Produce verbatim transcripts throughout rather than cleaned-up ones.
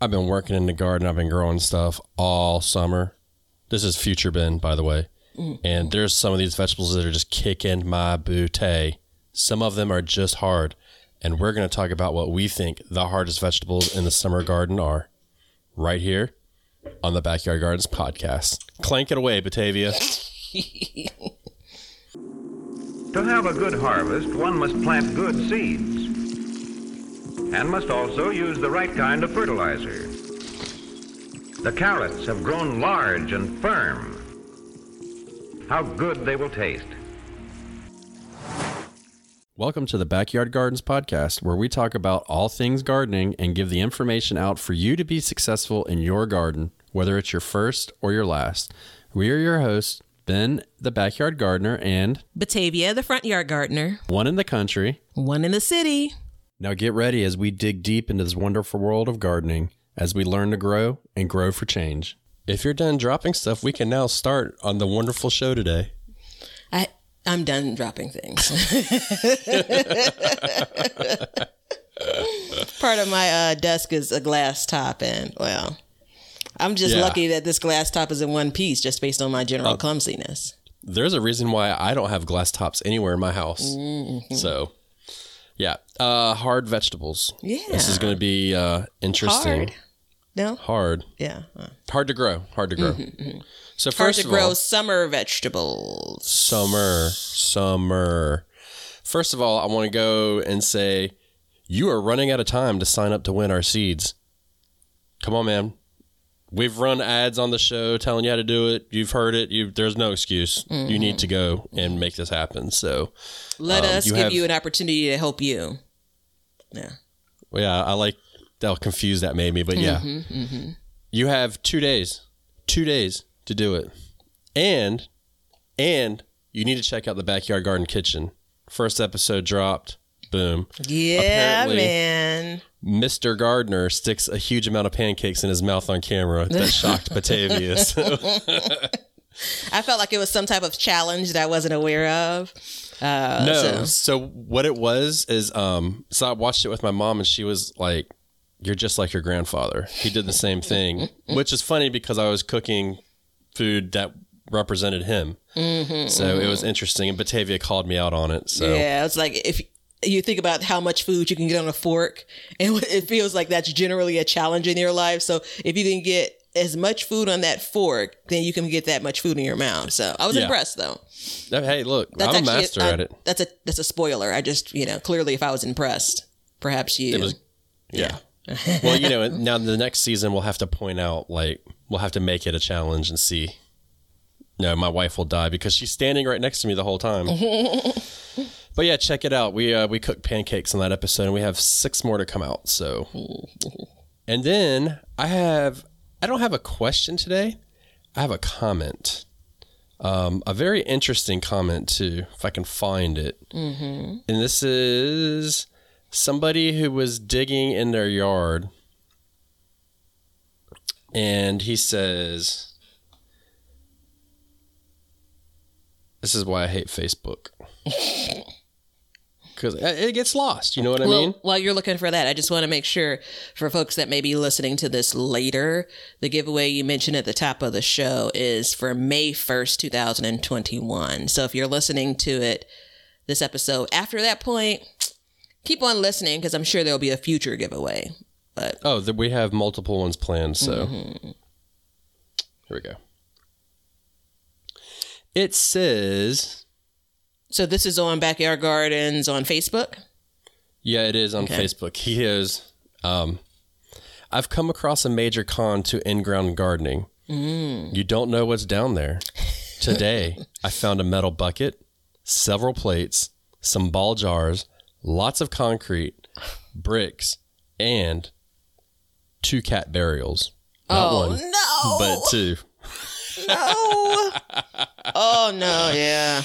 I've been working in the garden. I've been growing stuff all summer. This is Future Ben, by the way. Mm. And there's some of these vegetables that are just kicking my booty. Some of them are just hard. And we're going to talk about what we think the hardest vegetables in the summer garden are right here on the Backyard Gardens podcast. Clank it away, Batavia. To have a good harvest, one must plant good seeds and must also use the right kind of fertilizer. The carrots have grown large and firm. How good they will taste. Welcome to the Backyard Gardens podcast, where we talk about all things gardening and give the information out for you to be successful in your garden, whether it's your first or your last. We are your hosts, Ben, the backyard gardener, and Batavia, the front yard gardener. One in the country, one in the city. Now get ready as we dig deep into this wonderful world of gardening, as we learn to grow and grow for change. If you're done dropping stuff, we can now start on the wonderful show today. I... I'm done dropping things. Part of my uh, desk is a glass top, and well, I'm just yeah. lucky that this glass top is in one piece, just based on my general uh, clumsiness. There's a reason why I don't have glass tops anywhere in my house. Mm-hmm. So, yeah, uh, hard vegetables. Yeah, this is going to be uh, interesting. Hard. No, hard. Yeah, hard to grow. Hard to grow. Mm-hmm, mm-hmm. So first hard to of grow all, summer vegetables. Summer, summer. First of all, I want to go and say, you are running out of time to sign up to win our seeds. Come on, man. We've run ads on the show telling you how to do it. You've heard it. You There's no excuse. Mm-hmm. You need to go and make this happen. So let um, us you give have, you an opportunity to help you. Yeah. Well, yeah, I like how confused that made me, but yeah. Mm-hmm, mm-hmm. You have two days. Two days. to do it. And, and you need to check out the Backyard Garden Kitchen. First episode dropped. Boom. Yeah, apparently, man. Mister Gardner sticks a huge amount of pancakes in his mouth on camera. That shocked Batavia. So. I felt like it was some type of challenge that I wasn't aware of. Uh, no. So. so what it was is, um, so I watched it with my mom and she was like, "You're just like your grandfather. He did the same thing," which is funny because I was cooking food that represented him. Mm-hmm, so mm-hmm. It was interesting, and Batavia called me out on it. So yeah, it's like if you think about how much food you can get on a fork, and it feels like that's generally a challenge in your life. So if you can get as much food on that fork, then you can get that much food in your mouth. So I was yeah. impressed, though. Hey, look, that's I'm a master a, at it. That's a that's a spoiler. I just you know clearly, if I was impressed, perhaps you. It was, yeah. yeah. Well, you know, now the next season we'll have to point out like. We'll have to make it a challenge and see. No, my wife will die because she's standing right next to me the whole time. But yeah, check it out. We uh, we cooked pancakes on that episode, and we have six more to come out. So, and then I have I don't have a question today. I have a comment, um, a very interesting comment too, if I can find it. Mm-hmm. And this is somebody who was digging in their yard. And he says, "This is why I hate Facebook, because it gets lost." You know what I well, mean? While you're looking for that, I just want to make sure for folks that may be listening to this later, the giveaway you mentioned at the top of the show is for May first, two thousand twenty-one. So if you're listening to it, this episode, after that point, keep on listening because I'm sure there'll be a future giveaway. But. Oh, that we have multiple ones planned, so mm-hmm. Here we go. It says... So this is on Backyard Gardens on Facebook? Yeah, it is on okay. Facebook. He is... Um, I've come across a major con to in-ground gardening. Mm. You don't know what's down there. Today, I found a metal bucket, several plates, some ball jars, lots of concrete, bricks, and... two cat burials. Not oh, one, no. But two. No. Oh, no. Yeah.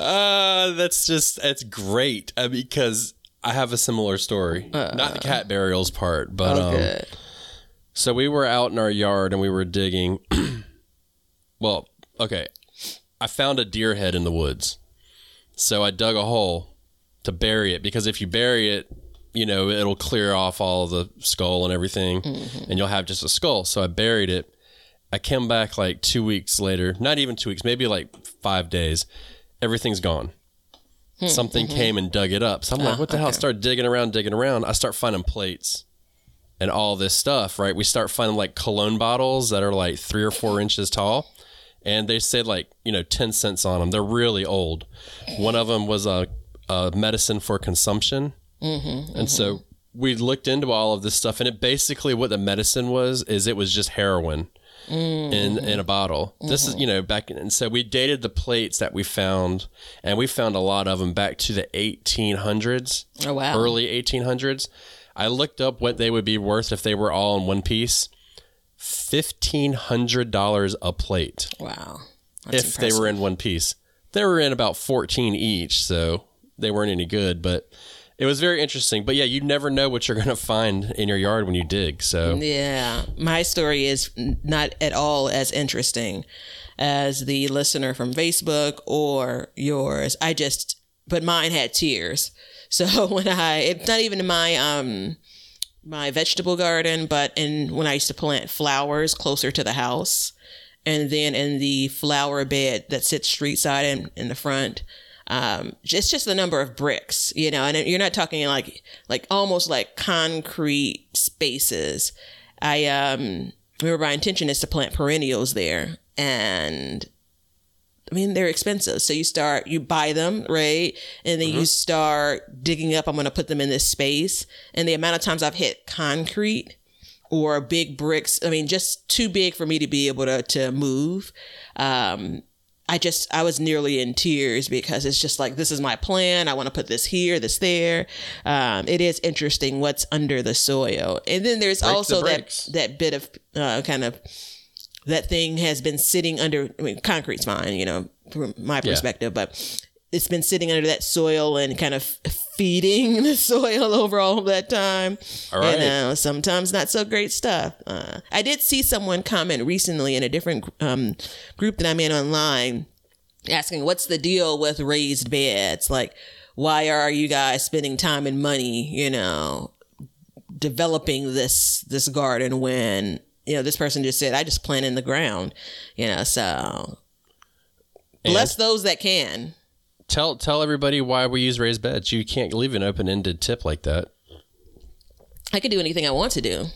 Uh, that's just, that's great uh, because I have a similar story. Uh, Not the cat burials part, but. Okay. Um, so we were out in our yard and we were digging. Well, okay. I found a deer head in the woods. So I dug a hole to bury it because if you bury it, you know, it'll clear off all the skull and everything, mm-hmm. and you'll have just a skull. So I buried it. I came back like two weeks later, not even two weeks, maybe like five days. Everything's gone. Hmm. Something mm-hmm. came and dug it up. So I'm oh, like, what the okay. hell? Start digging around, digging around. I start finding plates and all this stuff, right? We start finding like cologne bottles that are like three or four inches tall. And they said like, you know, ten cents on them. They're really old. One of them was a, a medicine for consumption. Mm-hmm, and mm-hmm. so we looked into all of this stuff, and it basically, what the medicine was, is it was just heroin. Mm-hmm. In in a bottle. Mm-hmm. This is, you know, back in, and so we dated the plates that we found, and we found a lot of them back to the eighteen hundreds. Oh wow. Early eighteen hundreds. I looked up what they would be worth if they were all in one piece. fifteen hundred dollars a plate. Wow. That's if impressive. They were in one piece. They were in about fourteen each, so they weren't any good, but it was very interesting. But yeah, you never know what you're going to find in your yard when you dig. So yeah, my story is not at all as interesting as the listener from Facebook or yours. I just, but mine had tears. So when I, it's not even in my, um, my vegetable garden, but in, when I used to plant flowers closer to the house, and then in the flower bed that sits street side in, in the front, Um, it's just the number of bricks, you know, and you're not talking like, like almost like concrete spaces. I, um, remember my intention is to plant perennials there, and I mean, they're expensive. So you start, you buy them, right? And then mm-hmm. you start digging up, I'm going to put them in this space. And the amount of times I've hit concrete or big bricks, I mean, just too big for me to be able to, to move. Um, I just, I was nearly in tears, because it's just like, this is my plan. I want to put this here, this there. Um, it is interesting what's under the soil. And then there's Break also the that, that bit of uh, kind of, that thing has been sitting under, I mean, concrete's mine, you know, from my perspective, yeah. but it's been sitting under that soil and kind of feeding the soil over all that time. All right. You know, sometimes not so great stuff. Uh, I did see someone comment recently in a different um, group that I'm in online, asking, what's the deal with raised beds? Like, why are you guys spending time and money, you know, developing this, this garden when, you know, this person just said, I just plant in the ground, you know, so and bless those that can. Tell tell everybody why we use raised beds. You can't leave an open-ended tip like that. I could do anything I want to do.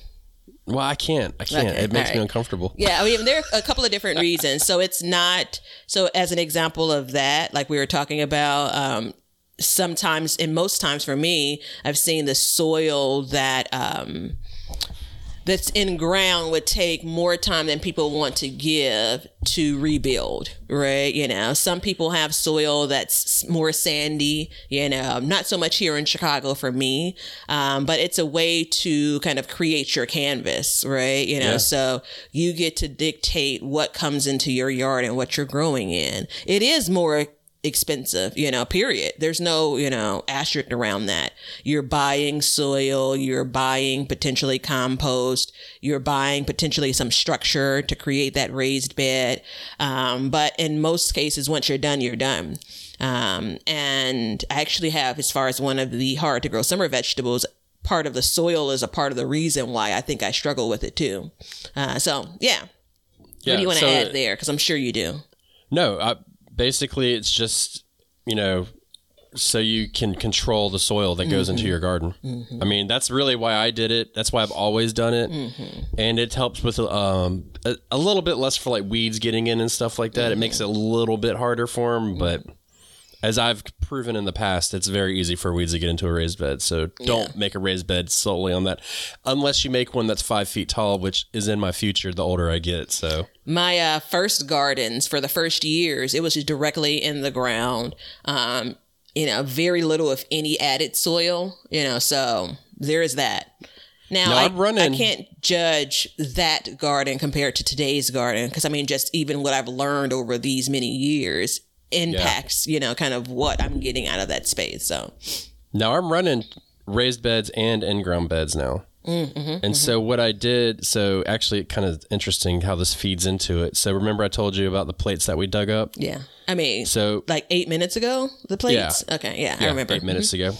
Well, I can't. I can't. Okay, it makes right. me uncomfortable. Yeah, I mean, there are a couple of different reasons. So it's not... So as an example of that, like we were talking about, um, sometimes, and most times for me, I've seen the soil that... Um, that's in ground would take more time than people want to give to rebuild, right? You know, some people have soil that's more sandy, you know, not so much here in Chicago for me, um, but it's a way to kind of create your canvas, right? You know, yeah. so you get to dictate what comes into your yard and what you're growing in. It is more expensive, you know, period. There's no, you know, asterisk around that. You're buying soil, you're buying potentially compost, you're buying potentially some structure to create that raised bed. Um, but in most cases, once you're done, you're done. Um, and I actually have, as far as one of the hard to grow summer vegetables, part of the soil is a part of the reason why I think I struggle with it too. Uh, so yeah. yeah. What do you want to so add there? 'Cause I'm sure you do. No, I, Basically, it's just, you know, so you can control the soil that goes mm-hmm. into your garden. Mm-hmm. I mean, that's really why I did it. That's why I've always done it. Mm-hmm. And it helps with um, a, a little bit less for like weeds getting in and stuff like that. Mm-hmm. It makes it a little bit harder for them. Mm-hmm. But as I've proven in the past, it's very easy for weeds to get into a raised bed. So don't yeah. make a raised bed solely on that, unless you make one that's five feet tall, which is in my future the older I get. So... My uh, first gardens for the first years, it was just directly in the ground. Um, you know, very little, if any, added soil. You know, so there is that. Now, now I, I'm running. I can't judge that garden compared to today's garden, because I mean, just even what I've learned over these many years impacts, yeah. you know, kind of what I'm getting out of that space. So now I'm running raised beds and in-ground beds now. Mm, mm-hmm, and mm-hmm. so what I did, so actually it kind of interesting how this feeds into it. So remember I told you about the plates that we dug up? Yeah. I mean, so like eight minutes ago, the plates? Yeah. Okay. Yeah, yeah I remember. Eight mm-hmm. minutes ago.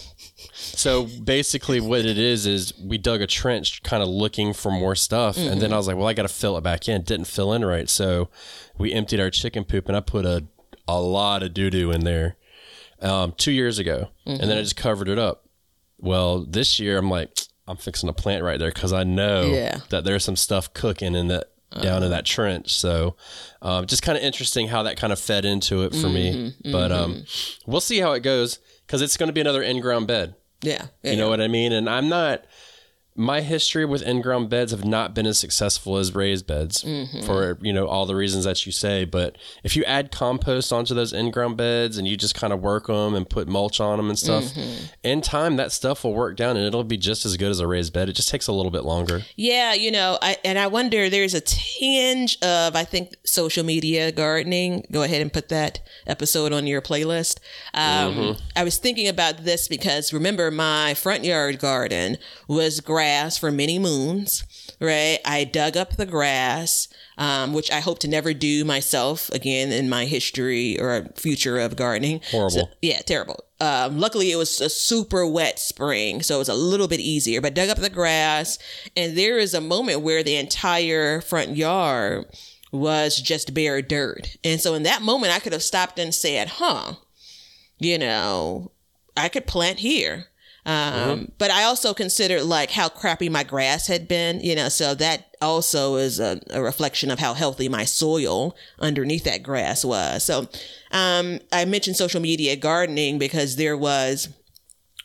So basically what it is, is we dug a trench kind of looking for more stuff. Mm-hmm. And then I was like, well, I got to fill it back in. It didn't fill in right. So we emptied our chicken poop and I put a, a lot of doo-doo in there um, two years ago. Mm-hmm. And then I just covered it up. Well, this year I'm like, I'm fixing a plant right there because I know yeah. that there's some stuff cooking in that uh-huh. down in that trench. So um, just kind of interesting how that kind of fed into it for mm-hmm, me. Mm-hmm. But um, we'll see how it goes because it's going to be another in-ground bed. Yeah. yeah you know yeah. what I mean? And I'm not, my history with in-ground beds have not been as successful as raised beds mm-hmm. for, you know, all the reasons that you say. But if you add compost onto those in-ground beds and you just kind of work them and put mulch on them and stuff, mm-hmm. in time, that stuff will work down and it'll be just as good as a raised bed. It just takes a little bit longer. Yeah. You know, I, and I wonder, there's a tinge of, I think, social media gardening. Go ahead and put that episode on your playlist. Um, mm-hmm. I was thinking about this because remember my front yard garden was grass. grass for many moons, right? I dug up the grass, um, which I hope to never do myself again in my history or future of gardening. Horrible. So, yeah, terrible. Um, luckily, it was a super wet spring, so it was a little bit easier, but dug up the grass. And there is a moment where the entire front yard was just bare dirt. And so in that moment, I could have stopped and said, huh, you know, I could plant here. Um, mm-hmm. But I also considered like how crappy my grass had been, you know, so that also is a, a reflection of how healthy my soil underneath that grass was. So um, I mentioned social media gardening because there was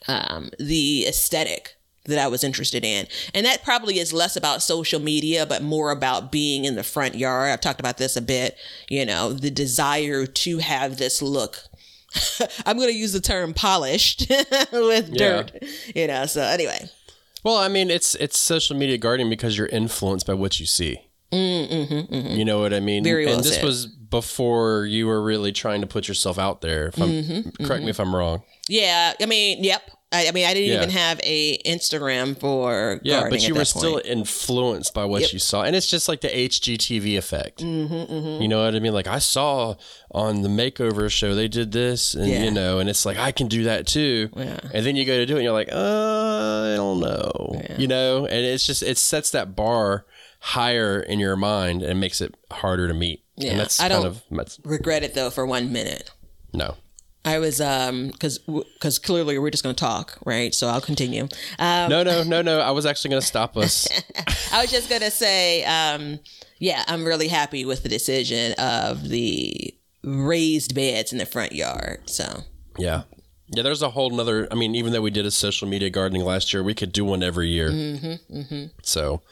um, the aesthetic that I was interested in. And that probably is less about social media, but more about being in the front yard. I've talked about this a bit, you know, the desire to have this look. I'm going to use the term polished with yeah. dirt, you know, so anyway. Well, I mean, it's it's social media gardening because you're influenced by what you see. Mm, mm-hmm, mm-hmm. You know what I mean? Very well and this said. was before you were really trying to put yourself out there. If I'm, mm-hmm, correct mm-hmm. me if I'm wrong. Yeah. I mean, yep. I, I mean, I didn't yeah. even have a Instagram for yeah, gardening but you at that were still point. Influenced by what yep. you saw, and it's just like the H G T V effect. Mm-hmm, mm-hmm. You know what I mean? Like I saw on the makeover show they did this, and yeah. you know, and it's like I can do that too. Yeah. And then you go to do it, and you're like, uh, I don't know, yeah. you know. And it's just it sets that bar higher in your mind and makes it harder to meet. Yeah, and that's I kind don't of, that's, regret it though for one minute. No. I was, um, cause, cause clearly we're just going to talk, right? So I'll continue. Um, no, no, no, no. I was actually going to stop us. I was just going to say, um, yeah, I'm really happy with the decision of the raised beds in the front yard. So, yeah. Yeah. There's a whole nother, I mean, even though we did a social media gardening last year, we could do one every year. Mm-hmm, mm-hmm. So,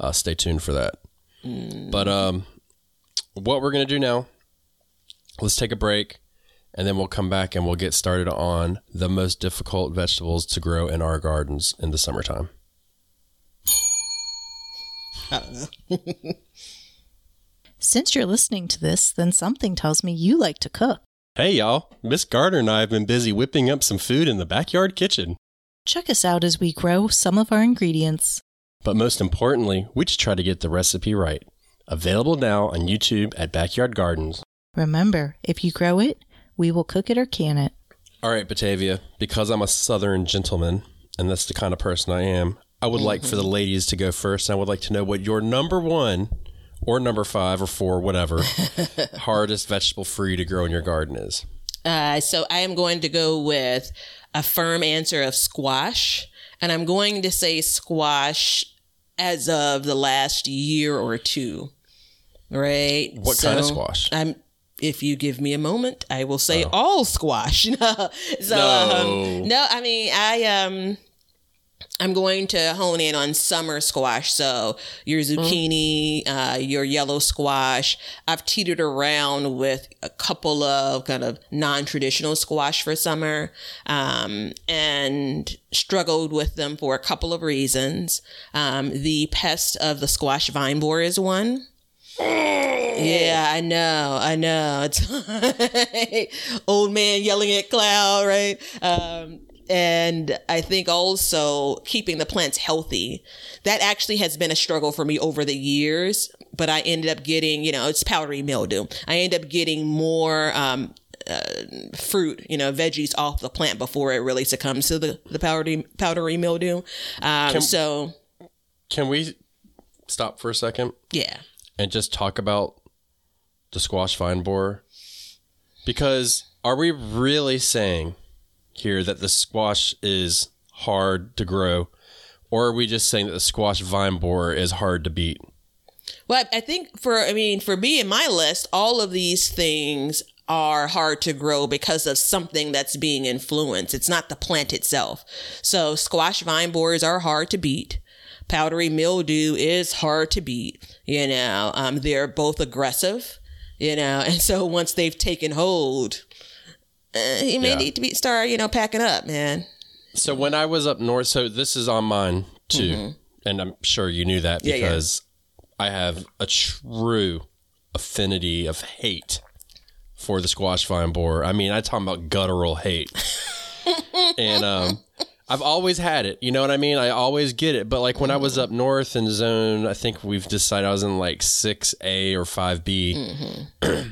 uh, stay tuned for that. Mm. But, um, what we're going to do now, let's take a break. And then we'll come back and we'll get started on the most difficult vegetables to grow in our gardens in the summertime. I don't know. Since you're listening to this, then something tells me you like to cook. Hey, y'all. Miss Gardner and I have been busy whipping up some food in the backyard kitchen. Check us out as we grow some of our ingredients. But most importantly, we just try to get the recipe right. Available now on YouTube at Backyard Gardens. Remember, if you grow it, we will cook it or can it. All right, Batavia, because I'm a Southern gentleman, and that's the kind of person I am, I would mm-hmm. like for the ladies to go first. And I would like to know what your number one or number five or four, whatever, hardest vegetable for you to grow in your garden is. Uh, so I am going to go with a firm answer of squash. And I'm going to say squash as of the last year or two, right? What so kind of squash? I'm... If you give me a moment, I will say oh. all squash. so, no. Um, no, I mean, I, um, I'm going to hone in on summer squash. So your zucchini, mm. uh, your yellow squash. I've teetered around with a couple of kind of non-traditional squash for summer, um, and struggled with them for a couple of reasons. Um, the pest of the squash vine borer is one. Yeah, I know, I know. It's old man yelling at cloud, right? Um, And I think also keeping the plants healthy. That actually has been a struggle for me over the years, but I ended up getting, you know, it's powdery mildew. I ended up getting more um, uh, fruit, you know, veggies off the plant before it really succumbs to the, the powdery, powdery mildew. Um, can, so. Can we stop for a second? Yeah. And just talk about the squash vine borer? Because are we really saying here that the squash is hard to grow, or are we just saying that the squash vine borer is hard to beat? Well, I think for, I mean, for me and my list, all of these things are hard to grow because of something that's being influenced. It's not the plant itself. So squash vine borers are hard to beat. Powdery mildew is hard to beat. You know, um, they're both aggressive, you know, and so once they've taken hold, Uh, you may yeah. need to be start, you know, packing up, man. So when I was up north, so this is on mine too, mm-hmm. and I'm sure you knew that because yeah, yeah. I have a true affinity of hate for the squash vine borer. I mean, I talk about guttural hate, and um, I've always had it. You know what I mean? I always get it. But like when mm. I was up north in zone, I think we've decided I was in like six A or five B. Mm-hmm.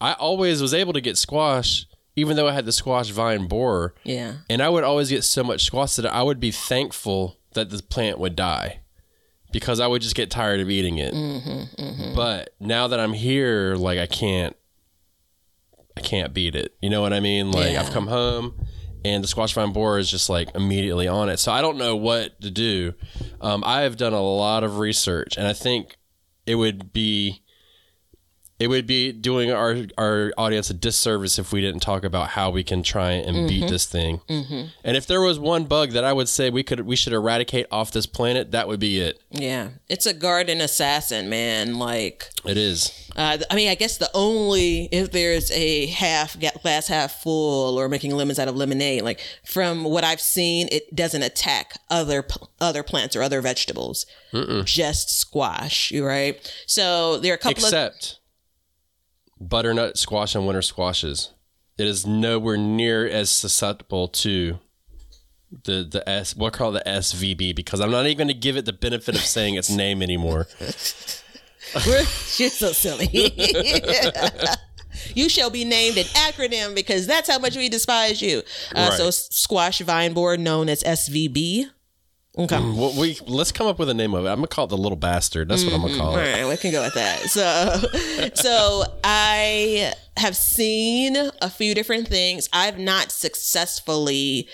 I always was able to get squash, even though I had the squash vine borer. Yeah. And I would always get so much squash that I would be thankful that the plant would die because I would just get tired of eating it. Mm-hmm, mm-hmm. But now that I'm here, like I can't, I can't beat it. You know what I mean? Like yeah. I've come home and the squash vine borer is just like immediately on it. So I don't know what to do. Um, I have done a lot of research, and I think it would be It would be doing our, our audience a disservice if we didn't talk about how we can try and mm-hmm. beat this thing. Mm-hmm. And if there was one bug that I would say we could we should eradicate off this planet, that would be it. Yeah. It's a garden assassin, man. Like it is. Uh, I mean, I guess the only, if there's a half glass half full or making lemons out of lemonade, like from what I've seen, it doesn't attack other other plants or other vegetables. Mm-mm. Just squash, right? So there are a couple Except, of... Except... butternut squash and winter squashes. It is nowhere near as susceptible to the the S. We'll call it the S V B because I'm not even going to give it the benefit of saying its name anymore. We're, you're so silly. You shall be named an acronym because that's how much we despise you. Uh, right. So squash vine borer, known as S V B. Okay. Mm, well, we let's come up with a name of it. I'm gonna call it the little bastard. That's mm-hmm. what I'm gonna call it. All right, we can go with that. So, so I have seen a few different things. I've not successfully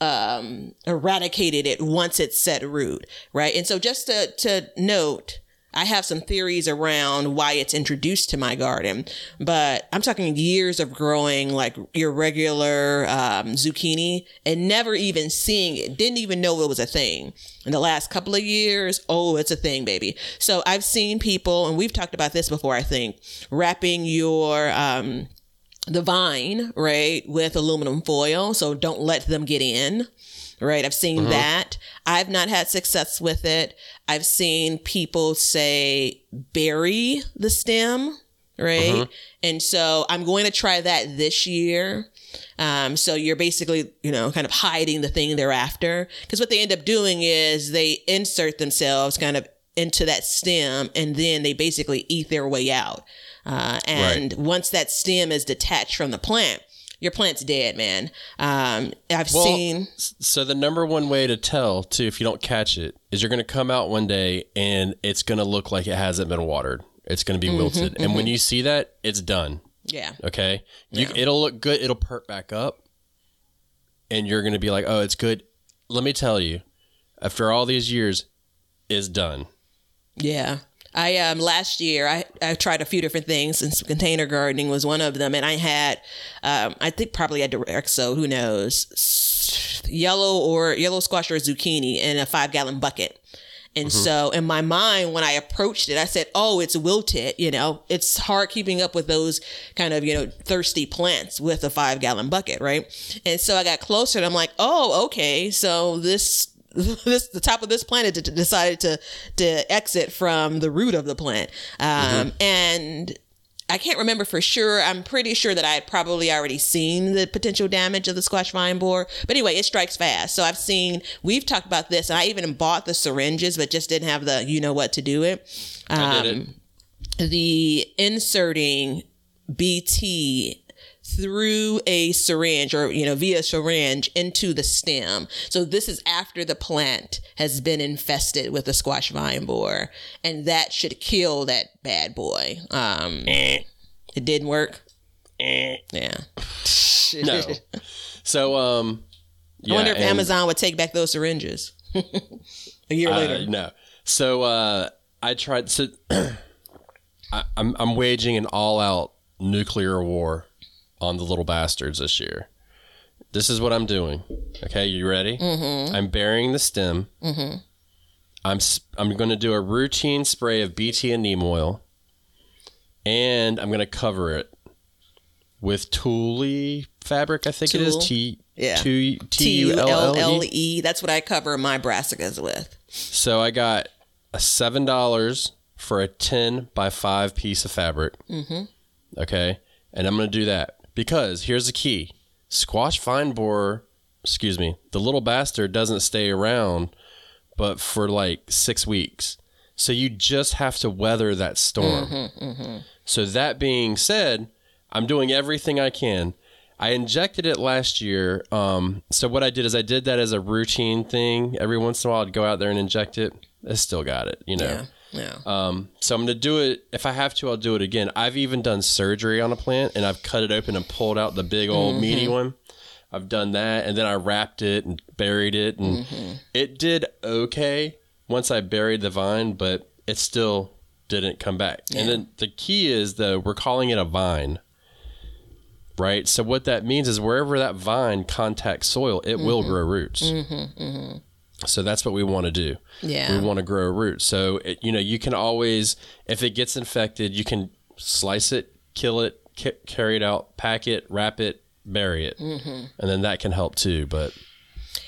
um, eradicated it once it's set root, right? And so, just to to note, I have some theories around why it's introduced to my garden, but I'm talking years of growing like your regular um, zucchini and never even seeing it. Didn't even know it was a thing. In the last couple of years, oh, it's a thing, baby. So I've seen people, and we've talked about this before, I think, wrapping your um, the vine, right, with aluminum foil. So don't let them get in. Right. I've seen uh-huh. that. I've not had success with it. I've seen people say bury the stem. Right. Uh-huh. And so I'm going to try that this year. Um, so you're basically, you know, kind of hiding the thing they're after, because what they end up doing is they insert themselves kind of into that stem and then they basically eat their way out. Uh, and right. once that stem is detached from the plant, your plant's dead, man. Um, I've well, seen... So the number one way to tell, too, if you don't catch it, is you're going to come out one day and it's going to look like it hasn't been watered. It's going to be mm-hmm, wilted. Mm-hmm. And when you see that, it's done. Yeah. Okay? You, yeah. It'll look good. It'll perk back up. And you're going to be like, oh, it's good. Let me tell you, after all these years, it's done. Yeah. I um last year I, I tried a few different things, and container gardening was one of them, and I had um I think probably a direct so who knows yellow or yellow squash or zucchini in a five gallon bucket. And mm-hmm. so in my mind, when I approached it, I said, oh, it's wilted. You know, it's hard keeping up with those kind of, you know, thirsty plants with a five gallon bucket. Right. And so I got closer and I'm like, oh, OK, so this This, the top of this planet d- decided to to exit from the root of the plant. Um, mm-hmm. And I can't remember for sure. I'm pretty sure that I had probably already seen the potential damage of the squash vine borer. But anyway, it strikes fast. So I've seen, we've talked about this, and I even bought the syringes, but just didn't have the, you know what to do it. Um, I did it. The inserting B T through a syringe or, you know, via syringe into the stem. So this is after the plant has been infested with a squash vine borer, and that should kill that bad boy. Um, eh. It didn't work. Eh. Yeah. No. So, um, yeah, I wonder if Amazon would take back those syringes a year uh, later. No. So, uh, I tried to, I, I'm, I'm waging an all out nuclear war on the little bastards this year. This is what I'm doing. Okay, you ready? Mm-hmm. I'm burying the stem. Mm-hmm. I'm sp- I'm going to do a routine spray of B T and neem oil, and I'm going to cover it with Tulle fabric. I think Tulle. It is T yeah. T U L L E. That's what I cover my brassicas with. So I got a seven dollars for a ten by five piece of fabric. Mm-hmm. Okay, and I'm going to do that. Because here's the key, squash vine borer, excuse me, the little bastard doesn't stay around but for like six weeks. So you just have to weather that storm. Mm-hmm, mm-hmm. So that being said, I'm doing everything I can. I injected it last year. Um, so what I did is I did that as a routine thing. Every once in a while, I'd go out there and inject it. I still got it, you know. Yeah. Yeah. Um, so I'm going to do it. If I have to, I'll do it again. I've even done surgery on a plant, and I've cut it open and pulled out the big old mm-hmm. meaty one. I've done that. And then I wrapped it and buried it. And mm-hmm. it did okay once I buried the vine, but it still didn't come back. Yeah. And then the key is, though, we're calling it a vine, right? So what that means is wherever that vine contacts soil, it mm-hmm. will grow roots. Mm-hmm, mm-hmm. So that's what we want to do. Yeah. We want to grow roots. So, it, you know, you can always, if it gets infected, you can slice it, kill it, c- carry it out, pack it, wrap it, bury it. Mm-hmm. And then that can help too. But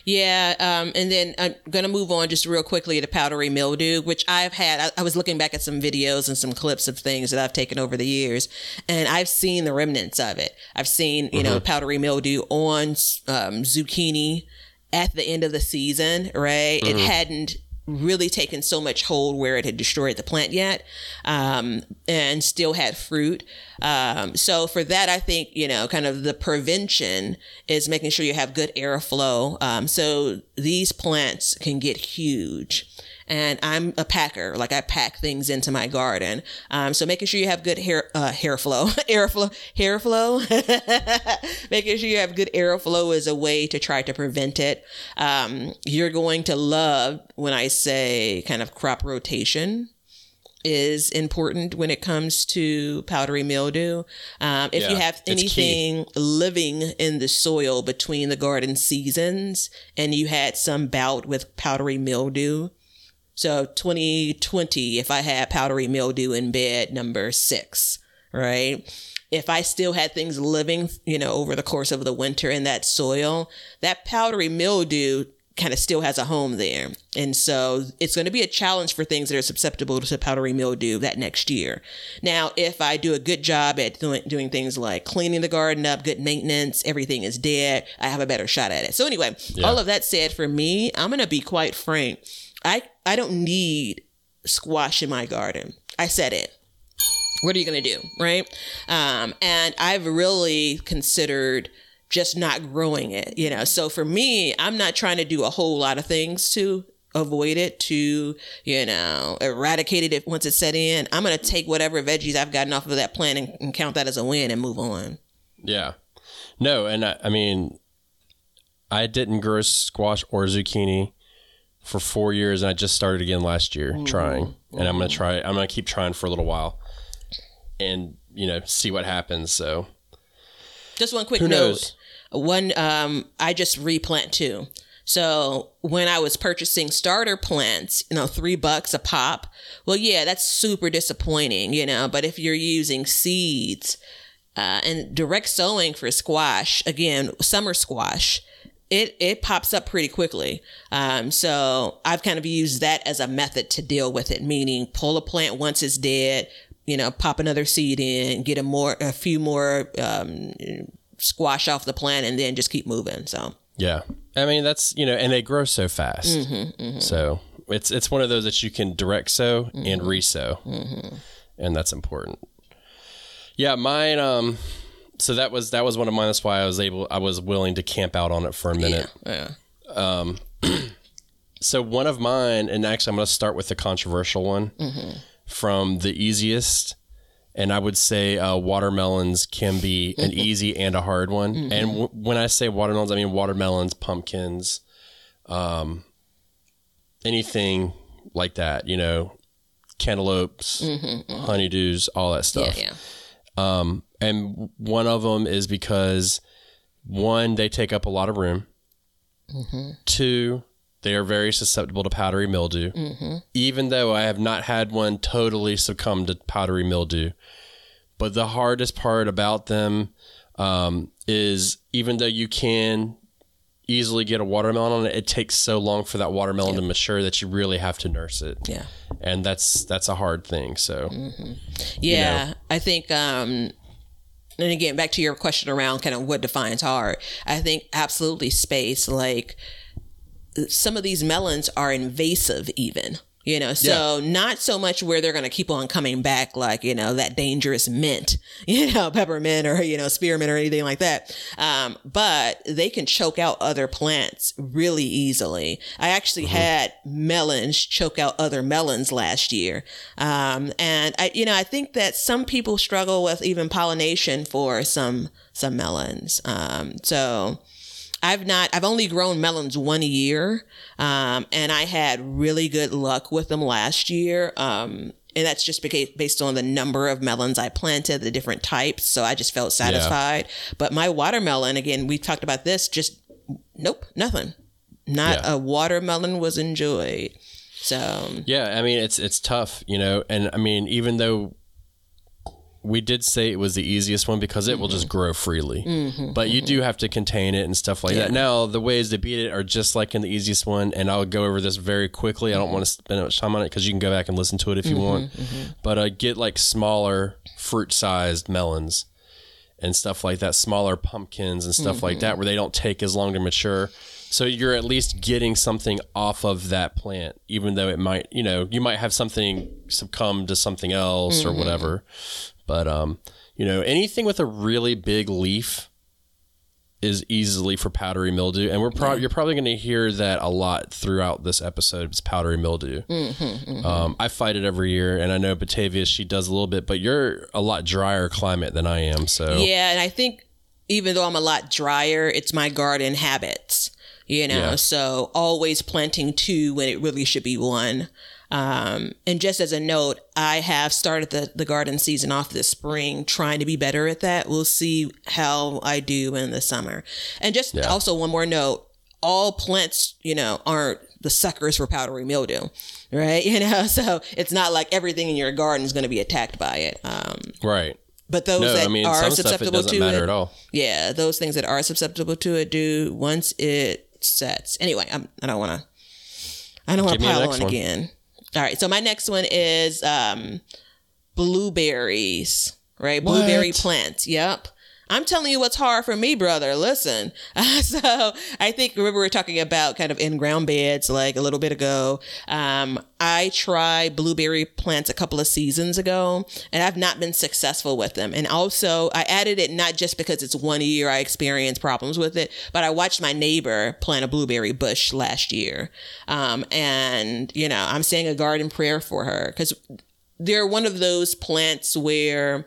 yeah. Um, and then I'm going to move on just real quickly to powdery mildew, which I've had. I, I was looking back at some videos and some clips of things that I've taken over the years, and I've seen the remnants of it. I've seen, you mm-hmm. know, powdery mildew on um, zucchini at the end of the season, right? Mm-hmm. It hadn't really taken so much hold where it had destroyed the plant yet, um, and still had fruit. Um, so for that, I think, you know, kind of the prevention is making sure you have good airflow. Um, so these plants can get huge. And I'm a packer, like I pack things into my garden. Um, so making sure you have good hair, uh, hair flow, air flow, hair flow, making sure you have good airflow is a way to try to prevent it. Um, you're going to love when I say kind of crop rotation is important when it comes to powdery mildew. Um, if yeah, you have anything living in the soil between the garden seasons and you had some bout with powdery mildew, so twenty twenty, if I had powdery mildew in bed number six, right? If I still had things living, you know, over the course of the winter in that soil, that powdery mildew kind of still has a home there. And so it's going to be a challenge for things that are susceptible to powdery mildew that next year. Now, if I do a good job at doing, doing things like cleaning the garden up, good maintenance, everything is dead, I have a better shot at it. So anyway, yeah. All of that said, for me, I'm going to be quite frank. I, I don't need squash in my garden. I said it. What are you going to do? Right. Um, and I've really considered just not growing it, you know? So for me, I'm not trying to do a whole lot of things to avoid it, to, you know, eradicate it. If once it's set in, I'm going to take whatever veggies I've gotten off of that plant and, and count that as a win and move on. Yeah, no. And I, I mean, I didn't grow squash or zucchini for four years, and I just started again last year mm-hmm. trying, and I'm gonna try. I'm gonna keep trying for a little while, and you know, see what happens. So, just one quick note. One, um, I just replant too. So when I was purchasing starter plants, you know, three bucks a pop. Well, yeah, that's super disappointing, you know. But if you're using seeds uh, and direct sowing for squash, again, summer squash, It it pops up pretty quickly. Um, so I've kind of used that as a method to deal with it, meaning pull a plant once it's dead, you know, pop another seed in, get a more, a few more um, squash off the plant, and then just keep moving. So yeah, I mean that's, you know, and they grow so fast, mm-hmm, mm-hmm. so it's it's one of those that you can direct sow mm-hmm. and re-sow, mm-hmm. and that's important. Yeah, mine. Um, so that was that was one of mine. That's why I was able, I was willing to camp out on it for a minute. Yeah. yeah. Um. So one of mine, and actually I'm going to start with the controversial one mm-hmm. from the easiest, and I would say uh, watermelons can be an easy and a hard one. Mm-hmm. And w- when I say watermelons, I mean watermelons, pumpkins, um, anything like that. You know, cantaloupes, mm-hmm, mm-hmm. honeydews, all that stuff. Yeah, yeah. Um, and one of them is because one, they take up a lot of room. Mm-hmm. Two, they are very susceptible to powdery mildew. Mm-hmm. Even though I have not had one totally succumb to powdery mildew. But the hardest part about them um, is even though you can easily get a watermelon on it, it takes so long for that watermelon yep. to mature that you really have to nurse it. Yeah. And that's that's a hard thing. So, mm-hmm. yeah, you know. I think... Um, and again, back to your question around kind of what defines hard. I think absolutely space, like... some of these melons are invasive even, you know, so yeah. not so much where they're going to keep on coming back, like, you know, that dangerous mint, you know, peppermint or, you know, spearmint or anything like that. Um, but they can choke out other plants really easily. I actually mm-hmm. had melons choke out other melons last year. Um, and I, you know, I think that some people struggle with even pollination for some, some melons. Um, so I've not, I've only grown melons one year, um, and I had really good luck with them last year. Um, and that's just beca- based on the number of melons I planted, the different types. So I just felt satisfied. Yeah. But my watermelon, again, we talked about this, just nope, nothing. Not yeah. a watermelon was enjoyed. So, yeah, I mean, it's, it's tough, you know, and I mean, even though we did say it was the easiest one because it mm-hmm. will just grow freely, mm-hmm, but mm-hmm. you do have to contain it and stuff like yeah. that. Now, the ways to beat it are just like in the easiest one. And I'll go over this very quickly. Mm-hmm. I don't want to spend much time on it because you can go back and listen to it if you mm-hmm, want, mm-hmm. but uh, get like smaller fruit sized melons and stuff like that. Smaller pumpkins and stuff mm-hmm. like that, where they don't take as long to mature. So you're at least getting something off of that plant, even though it might, you know, you might have something succumb to something else mm-hmm. or whatever. But, um, you know, anything with a really big leaf is easily for powdery mildew. And we're pro- you're probably going to hear that a lot throughout this episode. It's powdery mildew. Mm-hmm, mm-hmm. Um, I fight it every year. And I know Batavia, she does a little bit, but you're a lot drier climate than I am. So, yeah. And I think even though I'm a lot drier, it's my garden habits, you know, yeah. so always planting two when it really should be one. Um, and just as a note, I have started the, the garden season off this spring, trying to be better at that. We'll see how I do in the summer. And just yeah. also one more note, all plants, you know, aren't the suckers for powdery mildew, right? You know, so it's not like everything in your garden is going to be attacked by it. Um, right. But those no, that I mean, are some susceptible stuff, it doesn't to matter it, at all. Yeah. Those things that are susceptible to it do once it sets. Anyway, I'm, I don't want to, I don't want to pile on one. Again. All right. So my next one is um, blueberries, right? What? Blueberry plants. Yep. I'm telling you what's hard for me, brother. Listen. Uh, so I think, remember we were talking about kind of in-ground beds like a little bit ago. Um, I tried blueberry plants a couple of seasons ago, and I've not been successful with them. And also I added it not just because it's one year I experienced problems with it, but I watched my neighbor plant a blueberry bush last year. Um, and, you know, I'm saying a garden prayer for her because they're one of those plants where,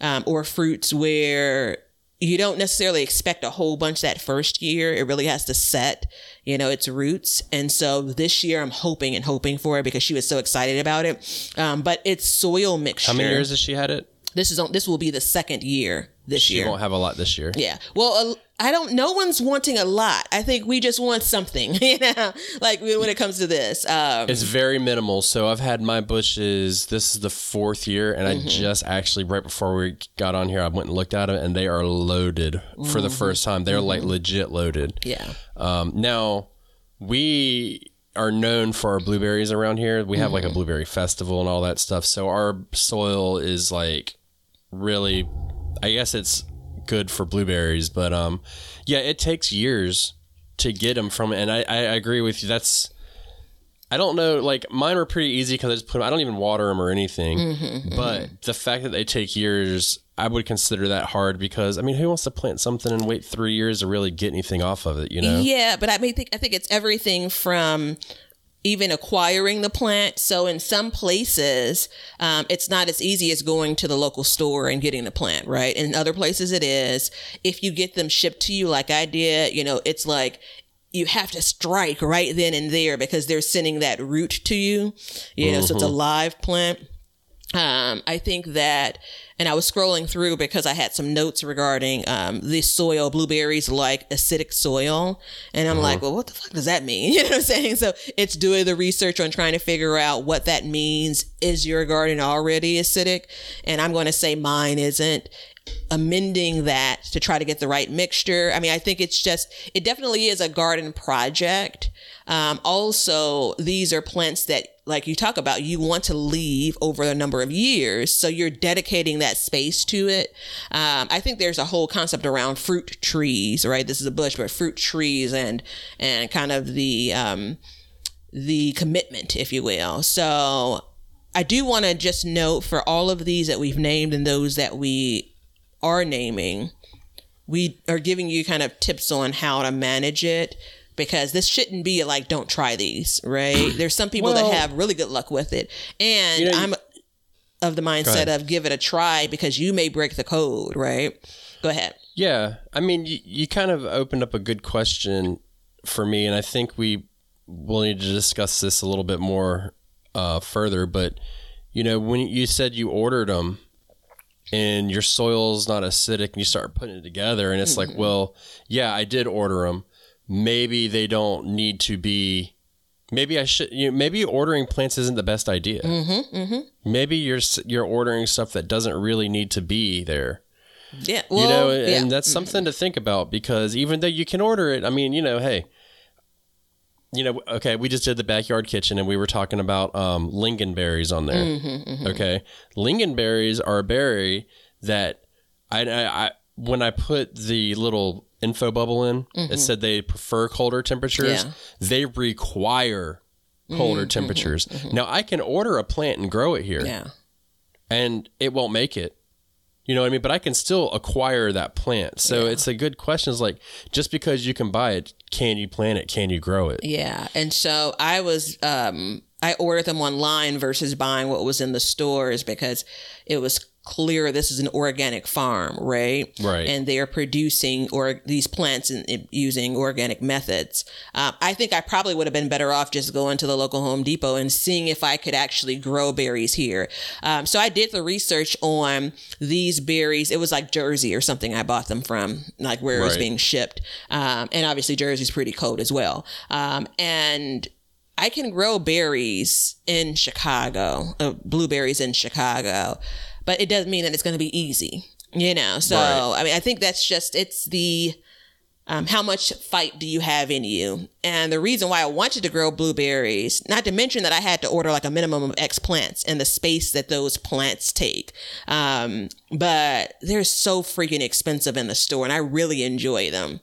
um, or fruits where, you don't necessarily expect a whole bunch that first year. It really has to set, you know, its roots. And so this year I'm hoping and hoping for it because she was so excited about it. Um, but it's soil mixture. How many years has she had it? This is on, this will be the second year this she year. She won't have a lot this year. Yeah. Well, I don't, no one's wanting a lot. I think we just want something, you know, like when it comes to this. Um, it's very minimal. So I've had my bushes, this is the fourth year. And mm-hmm. I just actually, right before we got on here, I went and looked at them and they are loaded mm-hmm. for the first time. They're mm-hmm. like legit loaded. Yeah. Um, now we are known for our blueberries around here. We have mm-hmm. like a blueberry festival and all that stuff. So our soil is like really, I guess it's good for blueberries, but um, yeah, it takes years to get them from. And I, I agree with you. That's, I don't know, like mine were pretty easy because I just put them, I don't even water them or anything, mm-hmm, but mm-hmm. the fact that they take years, I would consider that hard because, I mean, who wants to plant something and wait three years to really get anything off of it, you know? Yeah, but I mean, I think it's everything from even acquiring the plant. So in some places, um, it's not as easy as going to the local store and getting the plant, right? In other places it is. If you get them shipped to you like I did, you know, it's like you have to strike right then and there because they're sending that root to you, you know, mm-hmm. so it's a live plant. Um, I think that, and I was scrolling through because I had some notes regarding um, this soil, blueberries like acidic soil. And I'm mm-hmm. like, well, what the fuck does that mean? You know what I'm saying? So it's doing the research on trying to figure out what that means. Is your garden already acidic? And I'm going to say mine isn't. Amending that to try to get the right mixture. I mean, I think it's just, it definitely is a garden project. Um, also, these are plants that, like you talk about, you want to leave over a number of years. So you're dedicating that space to it. Um, I think there's a whole concept around fruit trees, right? This is a bush, but fruit trees and, and kind of the, um, the commitment, if you will. So I do want to just note for all of these that we've named and those that we are naming, we are giving you kind of tips on how to manage it. Because this shouldn't be like, don't try these, right? There's some people well, that have really good luck with it. And you know, I'm of the mindset of give it a try because you may break the code, right? Go ahead. Yeah. I mean, you, you kind of opened up a good question for me. And I think we will need to discuss this a little bit more uh, further. But, you know, when you said you ordered them and your soil's not acidic and you start putting it together and it's mm-hmm. like, well, yeah, I did order them. Maybe they don't need to be, maybe I should, you know, maybe ordering plants isn't the best idea. Mm-hmm, mm-hmm. Maybe you're, you're ordering stuff that doesn't really need to be there. Yeah. Well, you know, and, yeah. and that's something mm-hmm. to think about because even though you can order it, I mean, you know, hey, you know, okay, we just did the backyard kitchen and we were talking about um, lingonberries on there. Mm-hmm, mm-hmm. Okay. Lingonberries are a berry that I, I, I when I put the little info bubble in, mm-hmm. it said they prefer colder temperatures. Yeah. They require colder mm-hmm, temperatures. Mm-hmm, mm-hmm. Now I can order a plant and grow it here yeah. and it won't make it, you know what I mean? But I can still acquire that plant. So yeah. it's a good question. It's like, just because you can buy it, can you plant it? Can you grow it? Yeah. And so I was, um, I ordered them online versus buying what was in the stores because it was clear this is an organic farm, right? Right. And they are producing or these plants in, in, using organic methods. Uh, I think I probably would have been better off just going to the local Home Depot and seeing if I could actually grow berries here. Um, so I did the research on these berries. It was like Jersey or something I bought them from, like where right. it was being shipped. Um, and obviously Jersey's pretty cold as well. Um, and I can grow berries in Chicago, uh, blueberries in Chicago, but it doesn't mean that it's going to be easy, you know? So, right. I mean, I think that's just, it's the, um, how much fight do you have in you? And the reason why I wanted to grow blueberries, not to mention that I had to order like a minimum of X plants and the space that those plants take. Um, but they're so freaking expensive in the store and I really enjoy them.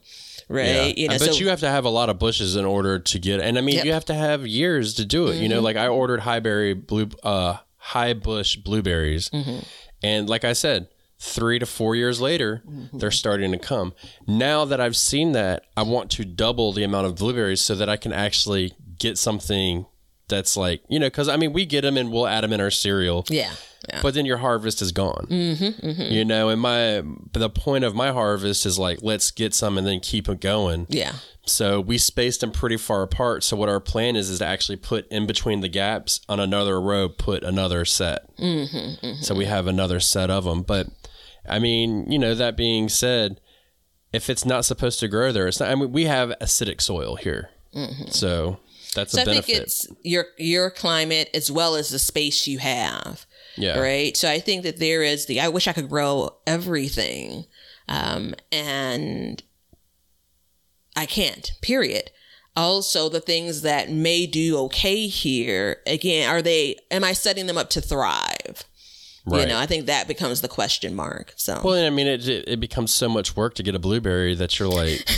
Right. Yeah. You know, but so, you have to have a lot of bushes in order to get, and I mean, yep. you have to have years to do it. Mm-hmm. You know, like I ordered high berry blue, uh, high bush blueberries. Mm-hmm. And like I said, three to four years later, mm-hmm. they're starting to come. Now that I've seen that, I want to double the amount of blueberries so that I can actually get something that's like, you know, because I mean, we get them and we'll add them in our cereal. Yeah. Yeah. But then your harvest is gone, mm-hmm, mm-hmm. you know, and my, the point of my harvest is like, let's get some and then keep it going. Yeah. So we spaced them pretty far apart. So what our plan is, is to actually put in between the gaps on another row, put another set. Mm-hmm, mm-hmm. So we have another set of them. But I mean, you know, that being said, if it's not supposed to grow there, it's not, I mean, we have acidic soil here. Mm-hmm. So that's so a benefit. I think it's your, your climate as well as the space you have. Yeah. Right. So I think that there is the, I wish I could grow everything. Um, and I can't, period. Also, the things that may do okay here, again, are they, am I setting them up to thrive? Right. You know, I think that becomes the question mark. So, well, and I mean, it, it it becomes so much work to get a blueberry that you're like,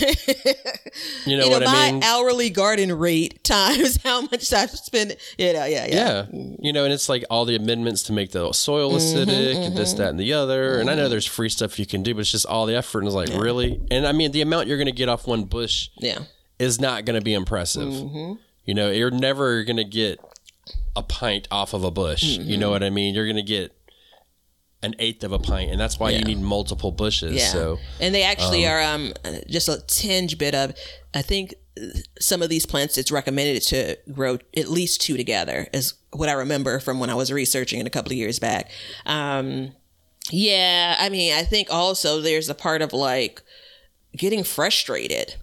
you know, you know what I mean? My hourly garden rate times how much I've spent. You know, yeah, yeah, yeah. You know, and it's like all the amendments to make the soil acidic mm-hmm, and mm-hmm. this, that, and the other. Mm-hmm. And I know there's free stuff you can do, but it's just all the effort. And it's like, yeah. really? And I mean, the amount you're going to get off one bush yeah. is not going to be impressive. Mm-hmm. You know, you're never going to get a pint off of a bush. Mm-hmm. You know what I mean? You're going to get an eighth of a pint, and that's why yeah. you need multiple bushes. Yeah. So, and they actually um, are um, just a tinge bit of, I think some of these plants, it's recommended to grow at least two together is what I remember from when I was researching it a couple of years back. Um, yeah. I mean, I think also there's a part of like getting frustrated,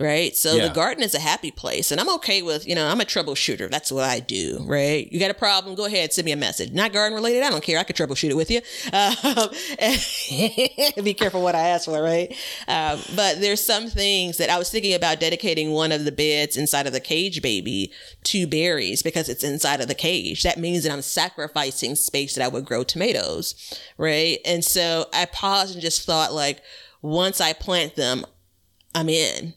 right? So yeah. the garden is a happy place, and I'm okay with, you know, I'm a troubleshooter. That's what I do, right? You got a problem? Go ahead, send me a message. Not garden related. I don't care. I could troubleshoot it with you. Um, be careful what I ask for, right? Um, but there's some things that I was thinking about dedicating one of the beds inside of the cage baby to berries because it's inside of the cage. That means that I'm sacrificing space that I would grow tomatoes, right? And so I paused and just thought, like, once I plant them, I'm in.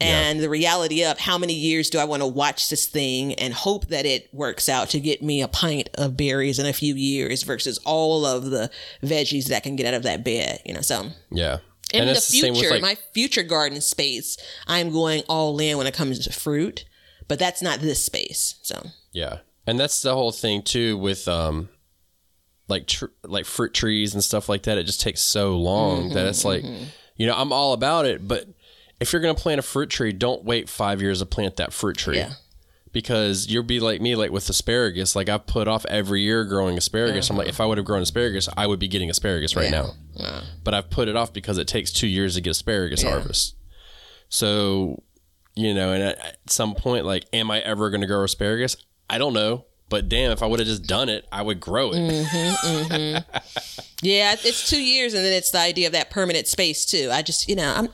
And yeah. the reality of how many years do I want to watch this thing and hope that it works out to get me a pint of berries in a few years versus all of the veggies that I can get out of that bed, you know, so. Yeah. In the future, like- my future garden space, I'm going all in when it comes to fruit, but that's not this space, so. Yeah. And that's the whole thing too with um, like, tr- like fruit trees and stuff like that. It just takes so long mm-hmm, that it's like, mm-hmm. you know, I'm all about it, but if you're going to plant a fruit tree, don't wait five years to plant that fruit tree yeah. because you'll be like me, like with asparagus. Like I've put off every year growing asparagus. Mm-hmm. I'm like, if I would have grown asparagus, I would be getting asparagus right yeah. now, yeah. but I've put it off because it takes two years to get asparagus yeah. harvest. So, you know, and at some point, like, am I ever going to grow asparagus? I don't know. But damn, if I would have just done it, I would grow it. Mm-hmm, mm-hmm. Yeah, it's two years, and then it's the idea of that permanent space too. I just, you know, I'm,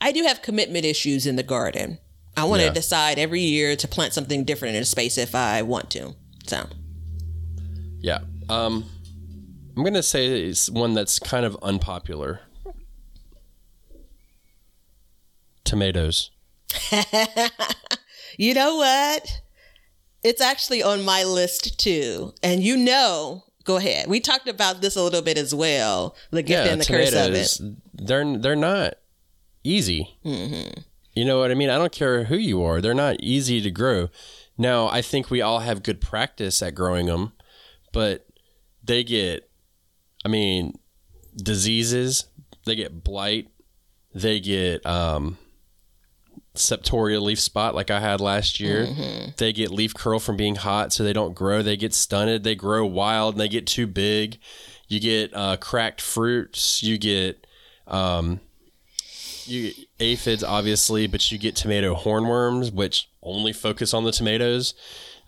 I do have commitment issues in the garden. I want to yeah. decide every year to plant something different in a space if I want to. So, yeah, um, I'm gonna say it's one that's kind of unpopular. Tomatoes. You know what? It's actually on my list too. And you know, go ahead. We talked about this a little bit as well. The gift yeah, and the tomatoes, curse of it. They're, they're not easy. Mm-hmm. You know what I mean? I don't care who you are. They're not easy to grow. Now, I think we all have good practice at growing them, but they get, I mean, diseases. They get blight. They get... um septoria leaf spot like I had last year. Mm-hmm. They get leaf curl from being hot, so they don't grow. They get stunted. They grow wild, and they get too big. You get uh, cracked fruits. You get um, you get aphids, obviously, but you get tomato hornworms, which only focus on the tomatoes.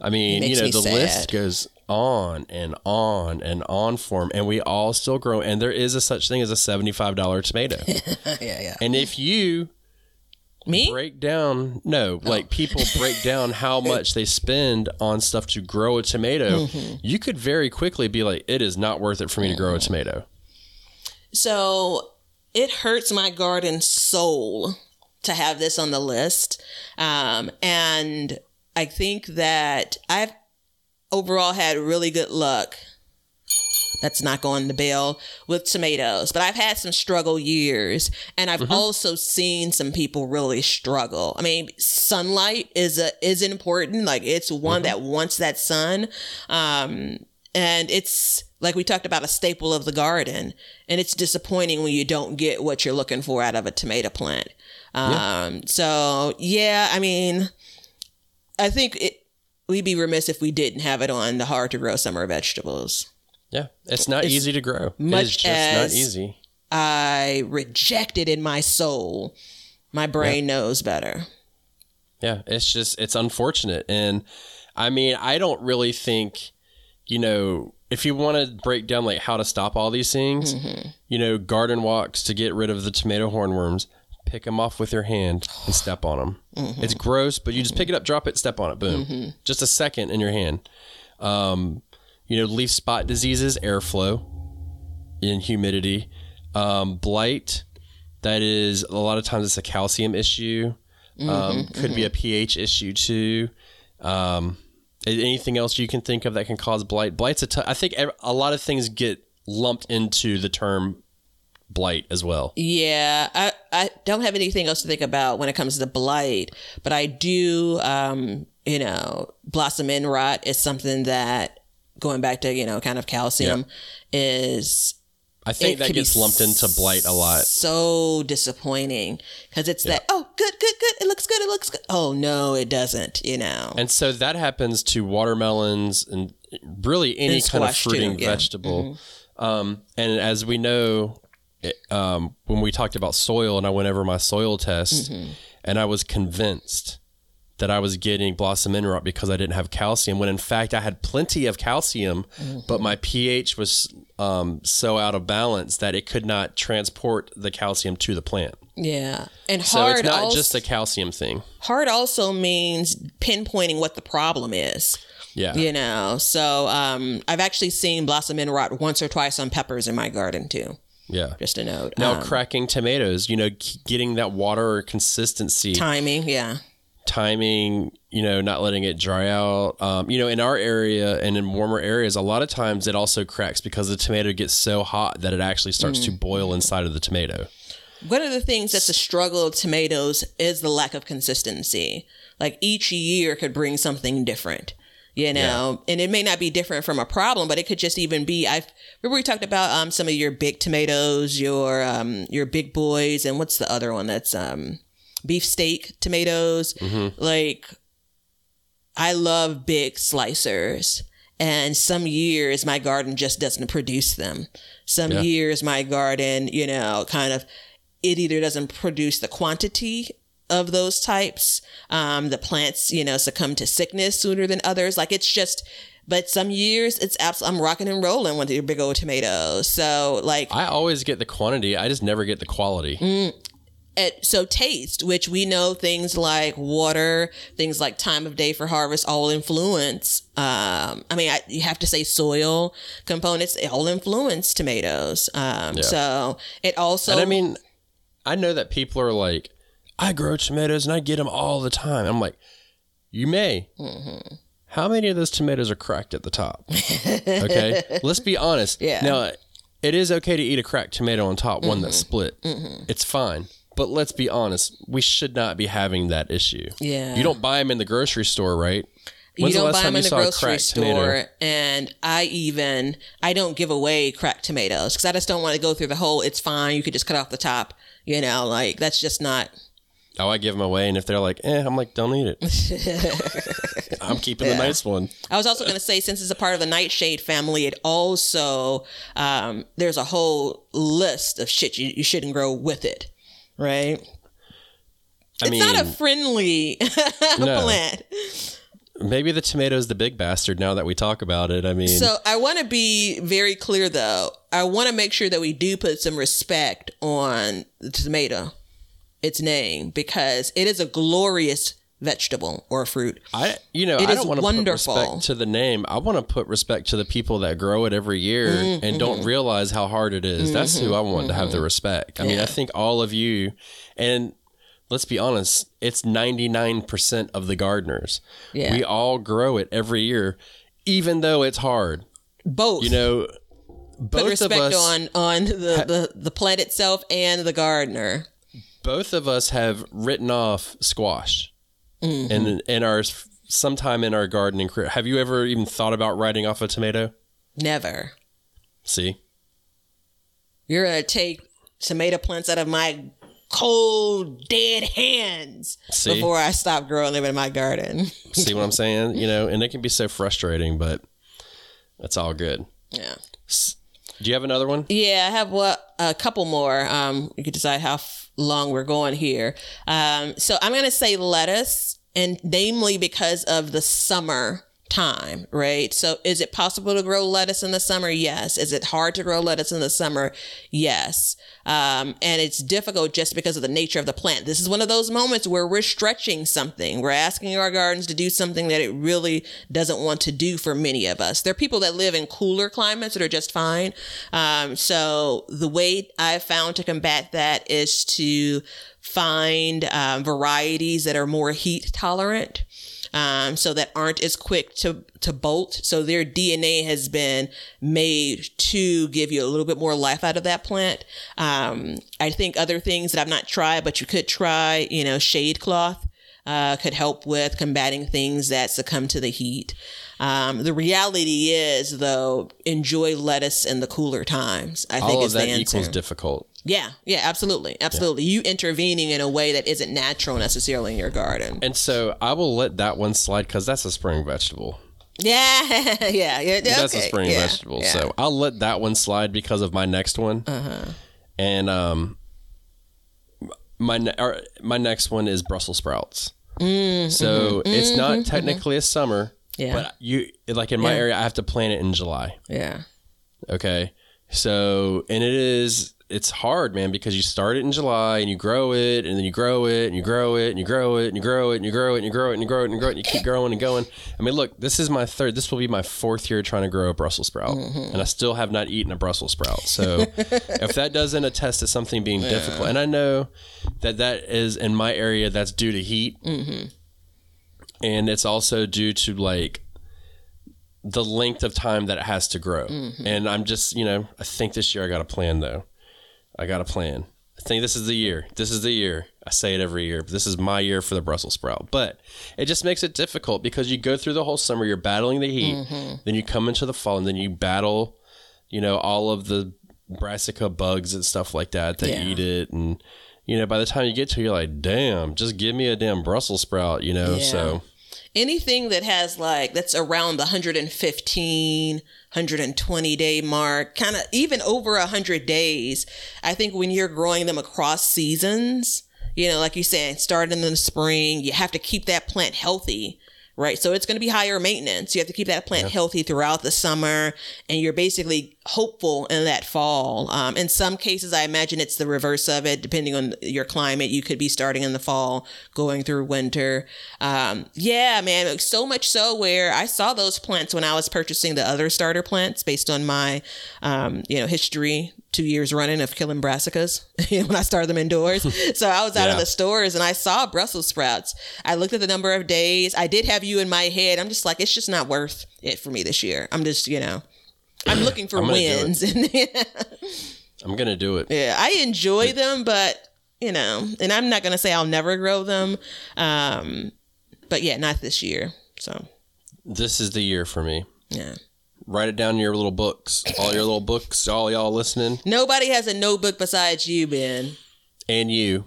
I mean, you know, me the sad. List goes on and on and on for them, and we all still grow. And there is a such thing as a seventy-five dollars tomato. yeah, yeah. And if you Me? Break down, no, oh. like people break down how much they spend on stuff to grow a tomato. Mm-hmm. You could very quickly be like, it is not worth it for me mm-hmm. to grow a tomato. So it hurts my garden soul to have this on the list. Um, and I think that I've overall had really good luck. That's not going the bell with tomatoes, but I've had some struggle years, and I've mm-hmm. also seen some people really struggle. I mean, sunlight is a, is important. Like it's one mm-hmm. that wants that sun. Um, and it's like we talked about, a staple of the garden, and it's disappointing when you don't get what you're looking for out of a tomato plant. Um, yeah. so yeah, I mean, I think it, we'd be remiss if we didn't have it on the hard to grow summer vegetables. Yeah, it's not it's easy to grow. Much it's just as not easy. I reject it in my soul. My brain yeah. knows better. Yeah, it's just, it's unfortunate. And I mean, I don't really think, you know, if you want to break down like how to stop all these things, mm-hmm. you know, garden walks to get rid of the tomato hornworms, pick them off with your hand and step on them. Mm-hmm. It's gross, but you just pick it up, drop it, step on it, boom. Mm-hmm. Just a second in your hand. Um, you know, leaf spot diseases, airflow and humidity. Um, blight, that is a lot of times it's a calcium issue. Um, mm-hmm. Could mm-hmm. be a pH issue too. Um, anything else you can think of that can cause blight? Blight's a t- I think a lot of things get lumped into the term blight as well. Yeah, I, I don't have anything else to think about when it comes to blight, but I do, um, you know, blossom end rot is something that, going back to, you know, kind of calcium, yeah. is... I think that gets lumped into blight a lot. So disappointing because it's yeah. that, oh, good, good, good. It looks good. It looks good. Oh, no, it doesn't, you know. And so that happens to watermelons and really any kind of fruiting too, yeah. vegetable. Mm-hmm. Um, and as we know, it, um, when we talked about soil and I went over my soil test mm-hmm. and I was convinced that I was getting blossom end rot because I didn't have calcium, when in fact I had plenty of calcium, mm-hmm. but my pH was um, so out of balance that it could not transport the calcium to the plant. Yeah. And so hard, it's not also, just a calcium thing. Hard also means pinpointing what the problem is. Yeah. You know, so um, I've actually seen blossom end rot once or twice on peppers in my garden too. Yeah. Just a note. Now um, cracking tomatoes, you know, getting that water or consistency. Timing. Yeah. Timing, you know, not letting it dry out. Um, you know, in our area and in warmer areas, a lot of times it also cracks because the tomato gets so hot that it actually starts mm. to boil inside of the tomato. One of the things that's a struggle of tomatoes is the lack of consistency. Like each year could bring something different, you know, yeah. and it may not be different from a problem, but it could just even be. I remember we talked about um, some of your big tomatoes, your um, your big boys, and what's the other one that's um. beefsteak tomatoes. Mm-hmm. Like, I love big slicers, and some years my garden just doesn't produce them. Some yeah. years my garden, you know, kind of, it either doesn't produce the quantity of those types. Um, the plants, you know, succumb to sickness sooner than others. Like, it's just, but some years it's absolutely, I'm rocking and rolling with your big old tomatoes. So like, I always get the quantity. I just never get the quality. Mm, At, so taste, which we know things like water, things like time of day for harvest, all influence. Um, I mean, I, you have to say soil components, it all influence tomatoes. Um, yeah. So it also... And I mean, I know that people are like, I grow tomatoes and I get them all the time. I'm like, you may. Mm-hmm. How many of those tomatoes are cracked at the top? Okay. Let's be honest. Yeah. Now, it is okay to eat a cracked tomato on top, mm-hmm. one that's split. Mm-hmm. It's fine. But let's be honest, we should not be having that issue. Yeah. You don't buy them in the grocery store, right? When's you don't the last buy them in the grocery store. Tomato? And I even, I don't give away cracked tomatoes because I just don't want to go through the whole, it's fine, you could just cut off the top. You know, like, that's just not. Oh, I give them away. And if they're like, eh, I'm like, don't eat it. I'm keeping yeah. the nice one. I was also going to say, since it's a part of the nightshade family, it also, um, there's a whole list of shit you, you shouldn't grow with it. Right. I it's mean, not a friendly no. plant. Maybe the tomato is the big bastard now that we talk about it. I mean, so I want to be very clear, though. I want to make sure that we do put some respect on the tomato, its name, because it is a glorious vegetable or fruit. I, you know, it I don't want to put respect to the name. I want to put respect to the people that grow it every year mm-hmm. and don't realize how hard it is. Mm-hmm. That's who I want mm-hmm. to have the respect. I yeah. mean, I think all of you, and let's be honest, it's ninety-nine percent of the gardeners. Yeah. We all grow it every year, even though it's hard. Both, you know, both put respect of us on on the, ha- the the plant itself and the gardener. Both of us have written off squash. Mm-hmm. And in our sometime in our gardening career, have you ever even thought about writing off a tomato? Never. See, you're gonna take tomato plants out of my cold, dead hands See? before I stop growing them in my garden. See what I'm saying? You know, and it can be so frustrating, but that's all good. Yeah. Do you have another one? Yeah, I have what, a couple more. Um, you can decide how f- long we're going here. Um, so I'm going to say lettuce, and namely because of the summer time, right? So is it possible to grow lettuce in the summer? Yes. Is it hard to grow lettuce in the summer? Yes. Um, and it's difficult just because of the nature of the plant. This is one of those moments where we're stretching something. We're asking our gardens to do something that it really doesn't want to do for many of us. There are people that live in cooler climates that are just fine. Um, so the way I've found to combat that is to find um, varieties that are more heat tolerant. Um, so that aren't as quick to, to bolt. So their D N A has been made to give you a little bit more life out of that plant. Um, I think other things that I've not tried, but you could try, you know, shade cloth, uh, could help with combating things that succumb to the heat. Um, the reality is though, enjoy lettuce in the cooler times. I think is the answer. All of that equals difficult. Yeah. Yeah, absolutely. Absolutely. Yeah. You intervening in a way that isn't natural necessarily in your garden. And so I will let that one slide because that's a spring vegetable. Yeah. yeah. yeah. Okay. That's a spring yeah. vegetable. Yeah. So I'll let that one slide because of my next one. Uh-huh. And um, my, ne- or my next one is Brussels sprouts. Mm, so mm-hmm, it's not mm-hmm, technically mm-hmm. a summer, yeah. but you like in my yeah. area, I have to plant it in July. Yeah. Okay. So, and it is... It's hard, man, because you start it in July and you grow it and then you grow it and you grow it and you grow it and you grow it and you grow it and you grow it and you grow it and you grow it and you keep growing and going. I mean, look, this is my third. This will be my fourth year trying to grow a Brussels sprout, mm-hmm. and I still have not eaten a Brussels sprout. So if that doesn't attest to something being yeah. difficult, and I know that that is in my area, that's due to heat. Mm-hmm. And it's also due to like the length of time that it has to grow. Mm-hmm. And I'm just, you know, I think this year I got a plan though. I got a plan. I think this is the year. This is the year. I say it every year, but this is my year for the Brussels sprout. But it just makes it difficult because you go through the whole summer, you're battling the heat, mm-hmm. then you come into the fall and then you battle, you know, all of the brassica bugs and stuff like that that yeah. eat it. And, you know, by the time you get to it, you're like, damn, just give me a damn Brussels sprout, you know? Yeah. So anything that has like, that's around the one hundred fifteen one hundred twenty day mark, kind of even over one hundred days. I think when you're growing them across seasons, you know, like you said, starting in the spring, you have to keep that plant healthy, right? So it's going to be higher maintenance. You have to keep that plant yeah. healthy throughout the summer, and you're basically hopeful in that fall. Um, in some cases, I imagine it's the reverse of it. Depending on your climate, you could be starting in the fall, going through winter. Um, yeah, man. So much so where I saw those plants when I was purchasing the other starter plants based on my, um, you know, history, two years running of killing brassicas when I started them indoors. So I was out yeah. in the stores and I saw Brussels sprouts. I looked at the number of days. I did have you in my head. I'm just like, it's just not worth it for me this year. I'm just, you know. I'm looking for I'm wins. yeah. I'm going to do it. Yeah. I enjoy them, but you know, and I'm not going to say I'll never grow them. Um, but yeah, not this year. So this is the year for me. Yeah. Write it down in your little books, all your little books, all y'all listening. Nobody has a notebook besides you, Ben. And you.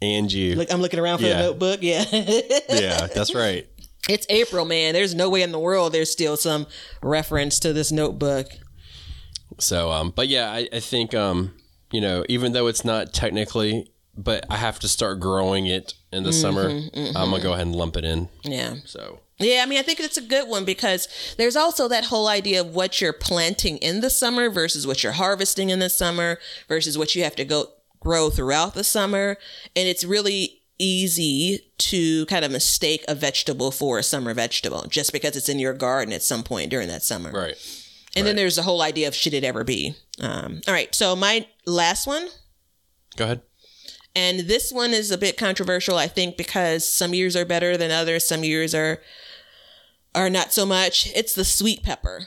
And you. Look, I'm looking around for yeah. the notebook. Yeah. yeah, that's right. It's April, man. There's no way in the world there's still some reference to this notebook. So, um, but yeah, I, I think, um, you know, even though it's not technically, but I have to start growing it in the mm-hmm, summer. Mm-hmm. I'm gonna go ahead and lump it in. Yeah. So. Yeah, I mean, I think it's a good one because there's also that whole idea of what you're planting in the summer versus what you're harvesting in the summer versus what you have to go grow throughout the summer, and it's really easy to kind of mistake a vegetable for a summer vegetable just because it's in your garden at some point during that summer. Right. And right. then there's the whole idea of should it ever be? Um, all right. So my last one. Go ahead. And this one is a bit controversial, I think, because some years are better than others. Some years are, are not so much. It's the sweet pepper.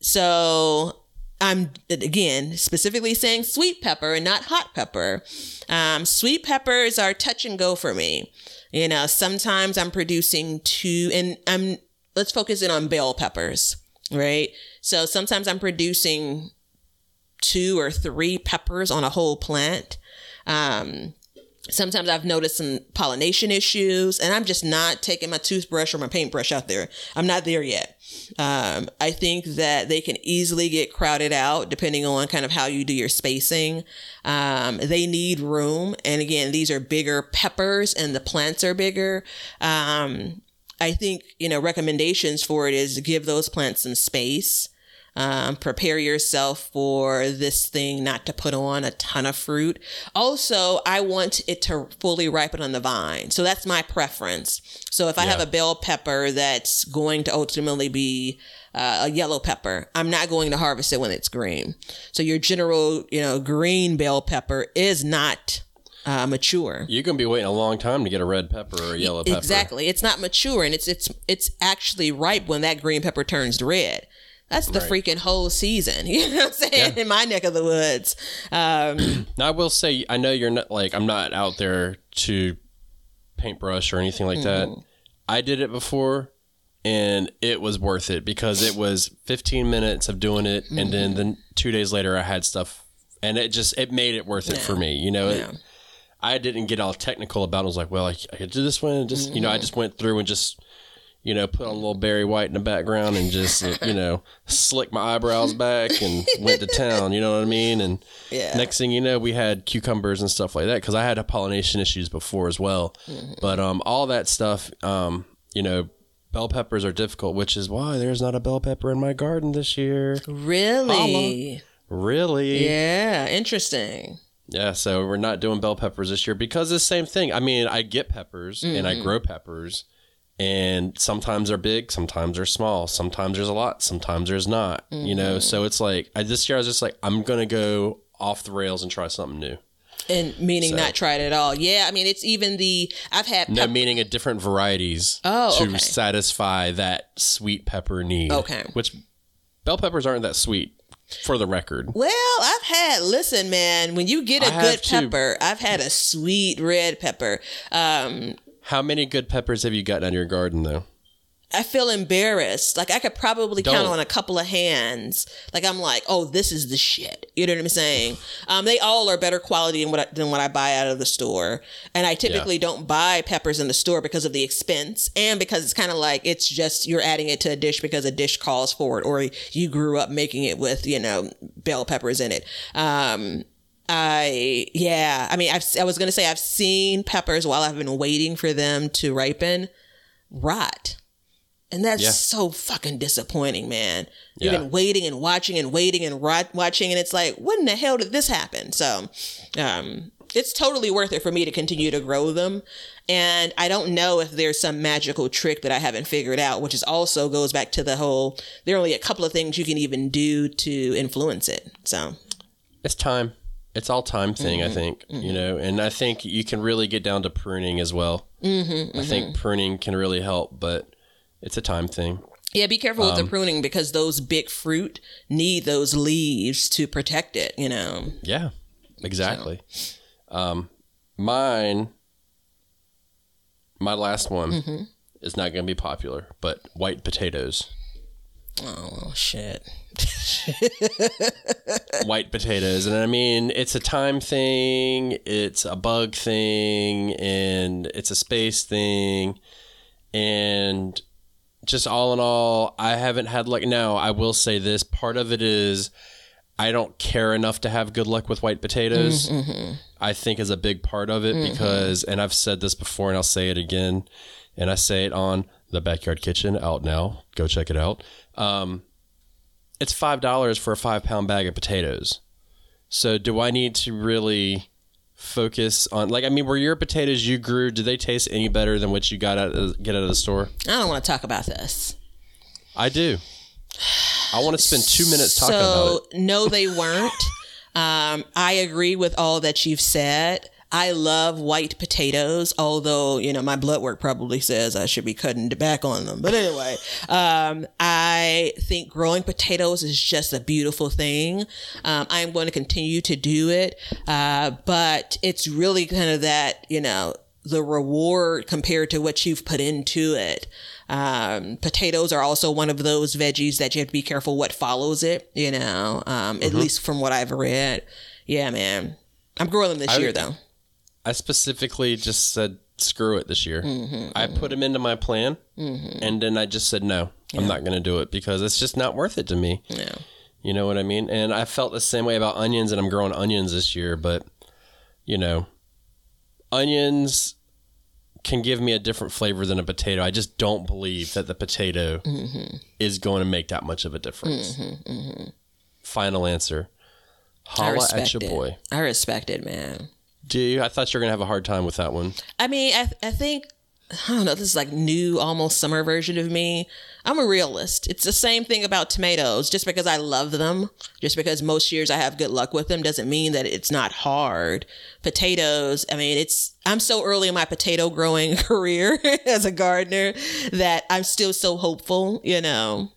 So I'm, again, specifically saying sweet pepper and not hot pepper. Um, sweet peppers are touch and go for me. You know, sometimes I'm producing two, and I'm, let's focus in on bell peppers, right? So sometimes I'm producing two or three peppers on a whole plant. Um, sometimes I've noticed some pollination issues, and I'm just not taking my toothbrush or my paintbrush out there. I'm not there yet. Um, I think that they can easily get crowded out depending on kind of how you do your spacing. Um, they need room. And again, these are bigger peppers and the plants are bigger. Um, I think, you know, recommendations for it is give those plants some space. Um, prepare yourself for this thing not to put on a ton of fruit. Also, I want it to fully ripen on the vine. So that's my preference. So if I yeah. have a bell pepper that's going to ultimately be uh, a yellow pepper, I'm not going to harvest it when it's green. So your general, you know, green bell pepper is not Uh, mature. You're going to be waiting a long time to get a red pepper or a yellow pepper. Exactly. It's not mature, and it's it's it's actually ripe when that green pepper turns red. That's the right. freaking whole season. You know what I'm saying? Yeah. In my neck of the woods. Um, now, I will say, I know you're not, like, I'm not out there to paintbrush or anything like that. Mm. I did it before, and it was worth it because it was fifteen minutes of doing it, mm. and then, then two days later I had stuff, and it just, it made it worth it yeah. for me. You know, yeah. it, I didn't get all technical about it. I was like, well, I, I could do this one. And just, you know, I just went through and just, you know, put on a little Barry White in the background and just, you know, slicked my eyebrows back and went to town. You know what I mean? And yeah. next thing you know, we had cucumbers and stuff like that because I had pollination issues before as well. Mm-hmm. But um, all that stuff, um, you know, bell peppers are difficult, which is why there's not a bell pepper in my garden this year. Really? Mama. Really? Yeah. Interesting. Yeah, so we're not doing bell peppers this year because it's the same thing. I mean, I get peppers mm-hmm. and I grow peppers, and sometimes they're big, sometimes they're small, sometimes there's a lot, sometimes there's not, mm-hmm. you know? So it's like, I, this year I was just like, I'm going to go off the rails and try something new. And meaning so, not tried at all. Yeah, I mean, it's even the, I've had pepper. No, meaning at different varieties oh, to okay. satisfy that sweet pepper need. Okay. Which bell peppers aren't that sweet. For the record. Well, I've had, listen, man, when you get a I good pepper, I've had a sweet red pepper. Um, How many good peppers have you gotten out of your garden, though? I feel embarrassed. Like, I could probably Don't. count on a couple of hands. Like, I'm like, oh, this is the shit. You know what I'm saying? Um, they all are better quality than what I, than what I buy out of the store. And I typically yeah. don't buy peppers in the store because of the expense and because it's kind of like it's just you're adding it to a dish because a dish calls for it, or you grew up making it with, you know, bell peppers in it. Um, I, yeah. I mean, I've, I was going to say I've seen peppers while I've been waiting for them to ripen, rot. And that's yeah. so fucking disappointing, man. You've yeah. been waiting and watching and waiting and rot- watching. And it's like, when the hell did this happen? So um, it's totally worth it for me to continue to grow them. And I don't know if there's some magical trick that I haven't figured out, which is also goes back to the whole, there are only a couple of things you can even do to influence it. So it's time. It's all time thing, mm-hmm. I think, mm-hmm. you know, and I think you can really get down to pruning as well. Mm-hmm, mm-hmm. I think pruning can really help, but it's a time thing. Yeah, be careful um, with the pruning because those big fruit need those leaves to protect it, you know. Yeah, exactly. So. Um, mine, my last one mm-hmm. is not going to be popular, but white potatoes. Oh, shit. White potatoes. And I mean, it's a time thing, it's a bug thing, and it's a space thing. And just all in all, I haven't had luck. Now, I will say this. Part of it is I don't care enough to have good luck with white potatoes, mm-hmm. I think is a big part of it mm-hmm. because, and I've said this before and I'll say it again, and I say it on the Backyard Kitchen out now. Go check it out. Um, it's five dollars for a five pound bag of potatoes. So do I need to really focus on, like, I mean, were your potatoes you grew, do they taste any better than what you got out of, get out of the store? I don't want to talk about this. I do. I want to spend two minutes so, talking about it. No, they weren't. um, I agree with all that you've said. I love white potatoes, although, you know, my blood work probably says I should be cutting back on them. But anyway, um, I think growing potatoes is just a beautiful thing. Um, I'm going to continue to do it. Uh, but it's really kind of that, you know, the reward compared to what you've put into it. Um, potatoes are also one of those veggies that you have to be careful what follows it, you know, um, mm-hmm. at least from what I've read. Yeah, man. I'm growing them this I, year, though. I specifically just said, screw it this year. Mm-hmm, I mm-hmm. put them into my plan, mm-hmm. and then I just said, no, yeah. I'm not going to do it because it's just not worth it to me. Yeah. You know what I mean? And I felt the same way about onions, and I'm growing onions this year, but, you know, onions can give me a different flavor than a potato. I just don't believe that the potato mm-hmm. is going to make that much of a difference. Mm-hmm, mm-hmm. Final answer. Holla at your boy. I respect it, man. Do you? I thought you were going to have a hard time with that one. I mean, I I think, I don't know, this is like new, almost summer version of me. I'm a realist. It's the same thing about tomatoes. Just because I love them, just because most years I have good luck with them, doesn't mean that it's not hard. Potatoes, I mean, it's, I'm so early in my potato growing career as a gardener that I'm still so hopeful, you know.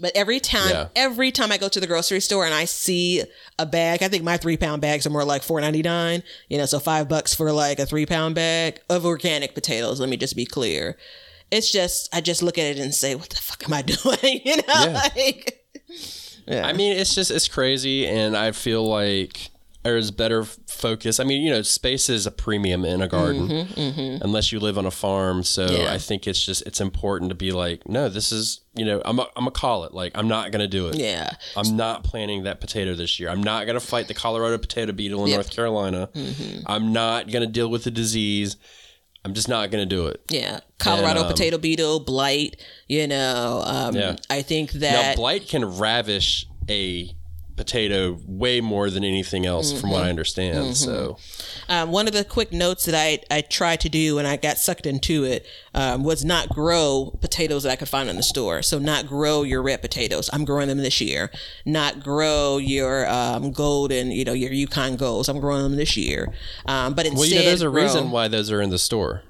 But every time, yeah. every time I go to the grocery store and I see a bag, I think my three pound bags are more like four ninety-nine, you know, so five bucks for like a three pound bag of organic potatoes. Let me just be clear. It's just, I just look at it and say, what the fuck am I doing? You know, yeah. like, yeah. I mean, it's just, it's crazy. And I feel like there's better focus. I mean, you know, space is a premium in a garden mm-hmm, mm-hmm. unless you live on a farm. So yeah. I think it's just, it's important to be like, no, this is, you know, I'm a, I'm a call it. Like, I'm not going to do it. Yeah. I'm not planting that potato this year. I'm not going to fight the Colorado potato beetle in yep. North Carolina. Mm-hmm. I'm not going to deal with the disease. I'm just not going to do it. Yeah. Colorado and, um, potato beetle, blight, you know, um, yeah. I think that... Now, blight can ravish a potato way more than anything else mm-hmm. from what I understand. Mm-hmm. So, um, one of the quick notes that I, I tried to do and I got sucked into it um, was not grow potatoes that I could find in the store. So not grow your red potatoes. I'm growing them this year. Not grow your um, golden, you know, your Yukon Golds. I'm growing them this year. Um, but instead, well, yeah, there's a grow. reason why those are in the store.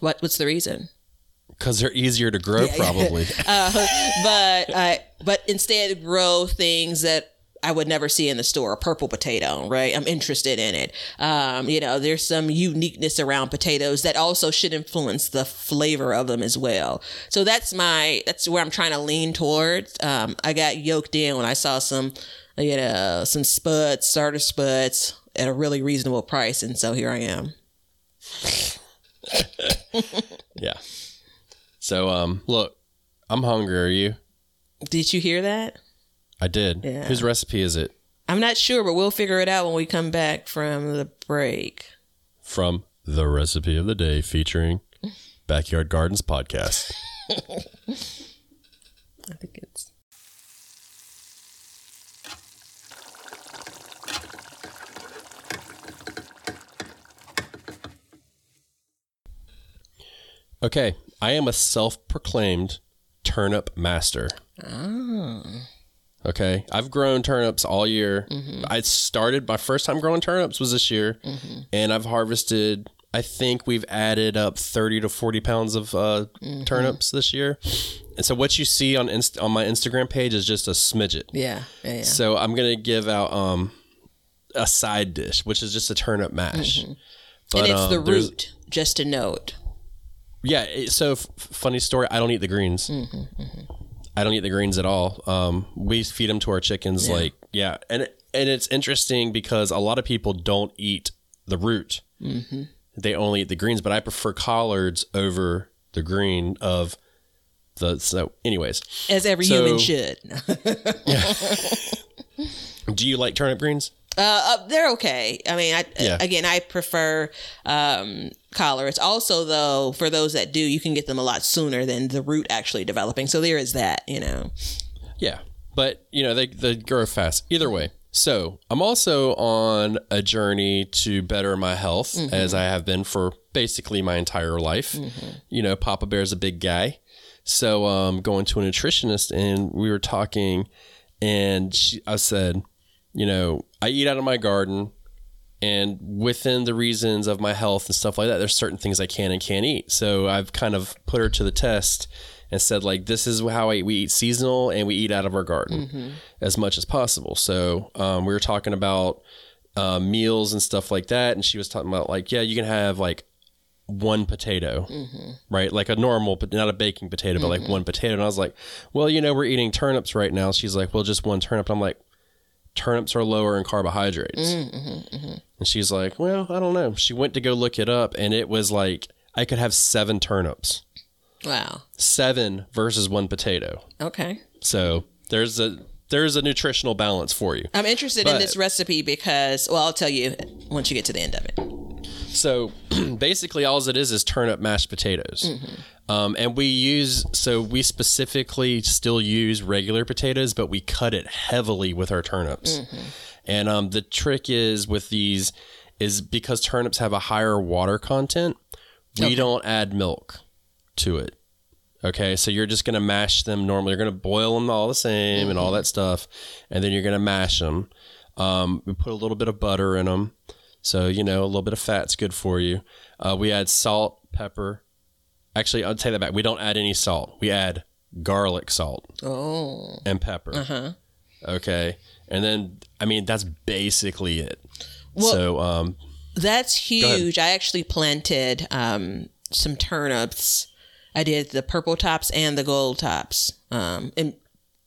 What? What's the reason? Because they're easier to grow, yeah, probably. Yeah. Uh, but uh, but instead grow things that I would never see in the store. A purple potato, right? I'm interested in it. Um, you know, there's some uniqueness around potatoes that also should influence the flavor of them as well. So that's my that's where I'm trying to lean towards. Um, I got yoked in when I saw some, you know, some spuds, starter spuds at a really reasonable price, and so here I am. Yeah. So, um, look, I'm hungry. Are you? Did you hear that? I did. Yeah. Whose recipe is it? I'm not sure, but we'll figure it out when we come back from the break. From the recipe of the day featuring Backyard Gardens podcast. I think it's... Okay. I am a self-proclaimed turnip master. Oh. Okay. I've grown turnips all year. Mm-hmm. I started, my first time growing turnips was this year. Mm-hmm. And I've harvested, I think we've added up thirty to forty pounds of uh, mm-hmm. turnips this year. And so what you see on inst- on my Instagram page is just a smidget. Yeah. yeah, yeah. So I'm going to give out um, a side dish, which is just a turnip mash. Mm-hmm. But, and it's um, the root, just a note. Yeah, so f- funny story. I don't eat the greens. Mm-hmm, mm-hmm. I don't eat the greens at all. Um, we feed them to our chickens. Yeah. Like, yeah, and it, and it's interesting because a lot of people don't eat the root. Mm-hmm. They only eat the greens. But I prefer collards over the green of the. So, anyways, as every so, human should. Do you like turnip greens? Uh, uh, they're okay. I mean, I, yeah. again, I prefer um, collards. Also, though, for those that do, you can get them a lot sooner than the root actually developing. So there is that, you know. Yeah, but, you know, they, they grow fast. Either way. So I'm also on a journey to better my health, mm-hmm. as I have been for basically my entire life. Mm-hmm. You know, Papa Bear's a big guy. So I'm um, going to a nutritionist, and we were talking, and she, I said... You know, I eat out of my garden, and within the reasons of my health and stuff like that, there's certain things I can and can't eat. So I've kind of put her to the test and said, like, this is how I eat. We eat seasonal and we eat out of our garden mm-hmm. as much as possible. So um, we were talking about uh, meals and stuff like that. And she was talking about, like, yeah, you can have like one potato, mm-hmm. right? Like a normal, but not a baking potato, but mm-hmm. like one potato. And I was like, well, you know, we're eating turnips right now. She's like, well, just one turnip. And I'm like, turnips are lower in carbohydrates. Mm-hmm, mm-hmm. And she's like, well, I don't know. She went to go look it up, and it was like, I could have seven turnips. Wow. Seven versus one potato. Okay. So there's a there's a nutritional balance for you. I'm interested but, in this recipe because, well, I'll tell you once you get to the end of it. So basically all it is is turnip mashed potatoes. Mm-hmm. Um, and we use, so we specifically still use regular potatoes, but we cut it heavily with our turnips. Mm-hmm. And um, the trick is with these is because turnips have a higher water content, we okay. don't add milk to it. Okay, so you're just going to mash them normally. You're going to boil them all the same mm-hmm. and all that stuff. And then you're going to mash them. Um, we put a little bit of butter in them. So, you know, a little bit of fat's good for you. Uh, we add salt, pepper. Actually, I'll take that back. We don't add any salt. We add garlic salt oh. and pepper. Uh-huh. Okay. And then, I mean, that's basically it. Well, so, um, that's huge. I actually planted um, some turnips. I did the purple tops and the gold tops. Um, and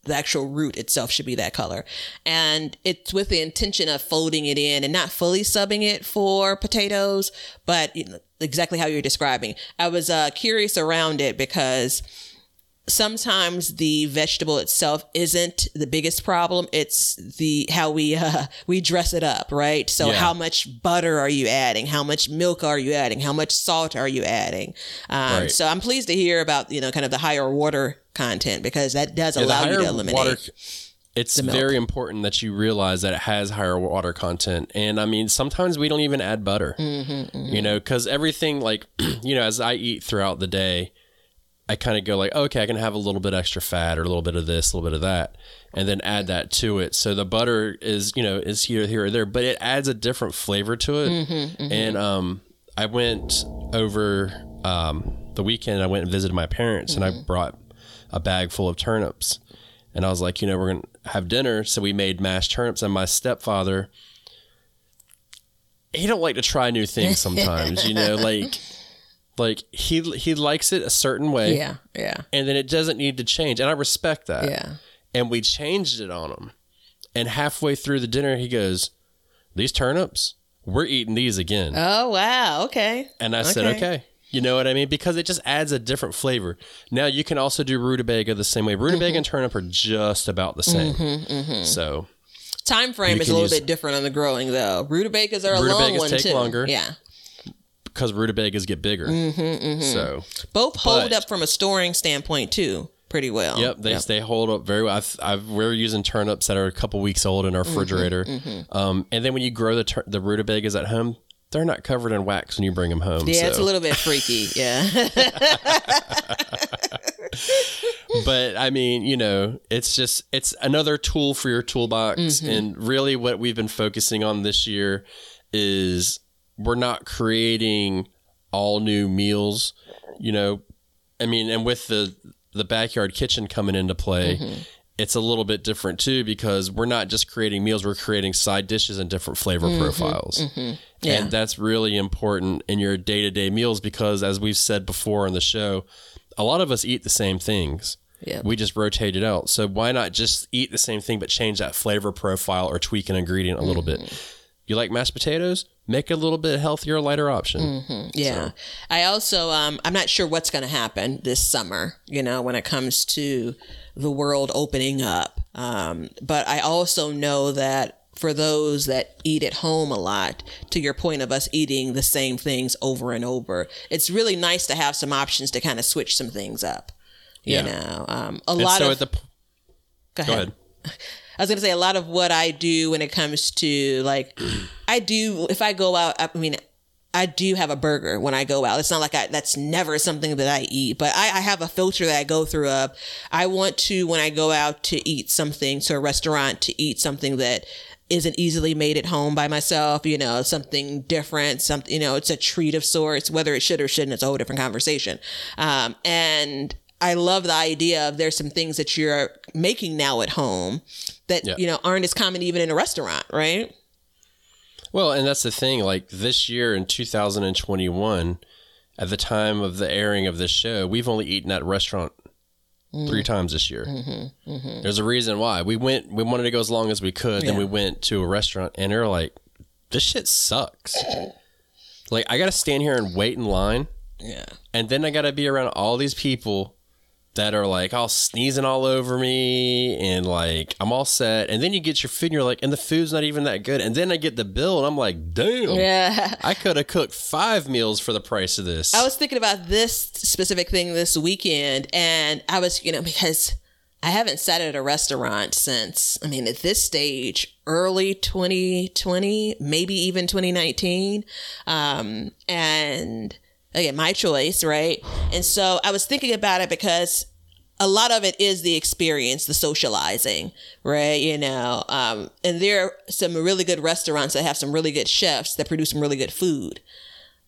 the actual root itself should be that color. And it's with the intention of folding it in and not fully subbing it for potatoes, but exactly how you're describing. I was uh, curious around it because sometimes the vegetable itself isn't the biggest problem. It's the how we uh, we dress it up, right? So yeah. how much butter are you adding? How much milk are you adding? How much salt are you adding? Um, right. So I'm pleased to hear about, you know, kind of the higher water content because that does yeah, allow you to eliminate water, it's very important that you realize that it has higher water content. And I mean, sometimes we don't even add butter, mm-hmm, mm-hmm. you know, because everything like, you know, as I eat throughout the day, I kind of go like, okay, I can have a little bit extra fat or a little bit of this, a little bit of that, and then add that to it. So the butter is, you know, is here, here, or there, but it adds a different flavor to it. Mm-hmm, mm-hmm. And um, I went over um, the weekend, I went and visited my parents mm-hmm. and I brought a bag full of turnips. And I was like, you know, we're going to have dinner. So we made mashed turnips, and my stepfather, he don't like to try new things sometimes, you know, like... Like he he likes it a certain way, yeah, yeah, and then it doesn't need to change, and I respect that, yeah. And we changed it on him, and halfway through the dinner, he goes, "These turnips, we're eating these again." Oh wow, okay. And I okay. said, "Okay, you know what I mean?" Because it just adds a different flavor. Now you can also do rutabaga the same way. Rutabaga mm-hmm. and turnip are just about the same. Mm-hmm, mm-hmm. So time frame is a little use... bit different on the growing though. Rutabagas are a rutabagas long one take too. Longer. Yeah. Because rutabagas get bigger. Mm-hmm, mm-hmm. So both hold but, up from a storing standpoint too pretty well. Yep, they yep. they hold up very well. I've, I've, we're using turnips that are a couple weeks old in our refrigerator. Mm-hmm, mm-hmm. Um, and then when you grow the tur- the rutabagas at home, they're not covered in wax when you bring them home. Yeah, so. It's a little bit freaky. Yeah. But I mean, you know, it's just, it's another tool for your toolbox. Mm-hmm. And really what we've been focusing on this year is... We're not creating all new meals, you know, I mean, and with the, the backyard kitchen coming into play, mm-hmm. it's a little bit different too, because we're not just creating meals, we're creating side dishes and different flavor mm-hmm. profiles. Mm-hmm. Yeah. And that's really important in your day-to-day meals, because as we've said before on the show, a lot of us eat the same things. Yep. We just rotate it out. So why not just eat the same thing, but change that flavor profile or tweak an ingredient a little mm-hmm. bit? You like mashed potatoes? Make it a little bit healthier, lighter option. Mm-hmm. Yeah. So. I also, um, I'm not sure what's going to happen this summer, you know, when it comes to the world opening up. Um, but I also know that for those that eat at home a lot, to your point of us eating the same things over and over, it's really nice to have some options to kind of switch some things up. You yeah. know, um, a and lot so of. At the... Go ahead. Go ahead. I was going to say a lot of what I do when it comes to like, I do, if I go out, I mean, I do have a burger when I go out. It's not like I, that's never something that I eat, but I, I have a filter that I go through of, I want to, when I go out to eat something, to a restaurant, to eat something that isn't easily made at home by myself, you know, something different, something, you know, it's a treat of sorts, whether it should or shouldn't, it's a whole different conversation. Um, and I love the idea of there's some things that you're making now at home that, yeah. you know, aren't as common even in a restaurant, right? Well, and that's the thing, like this year in two thousand twenty-one, at the time of the airing of this show, we've only eaten at restaurant mm. three times this year. Mm-hmm, mm-hmm. There's a reason why. We went, we wanted to go as long as we could. Yeah. Then we went to a restaurant and they're like, this shit sucks. Like I got to stand here and wait in line. Yeah. And then I got to be around all these people that are like all sneezing all over me and like I'm all set, and then you get your food and you're like, and the food's not even that good, and then I get the bill and I'm like, damn, yeah. I could have cooked five meals for the price of this. I was thinking about this specific thing this weekend, and I was, you know, because I haven't sat at a restaurant since, I mean, at this stage, early twenty twenty, maybe even twenty nineteen, um, and again, my choice, right? And so I was thinking about it because a lot of it is the experience, the socializing, right? You know, um, and there are some really good restaurants that have some really good chefs that produce some really good food.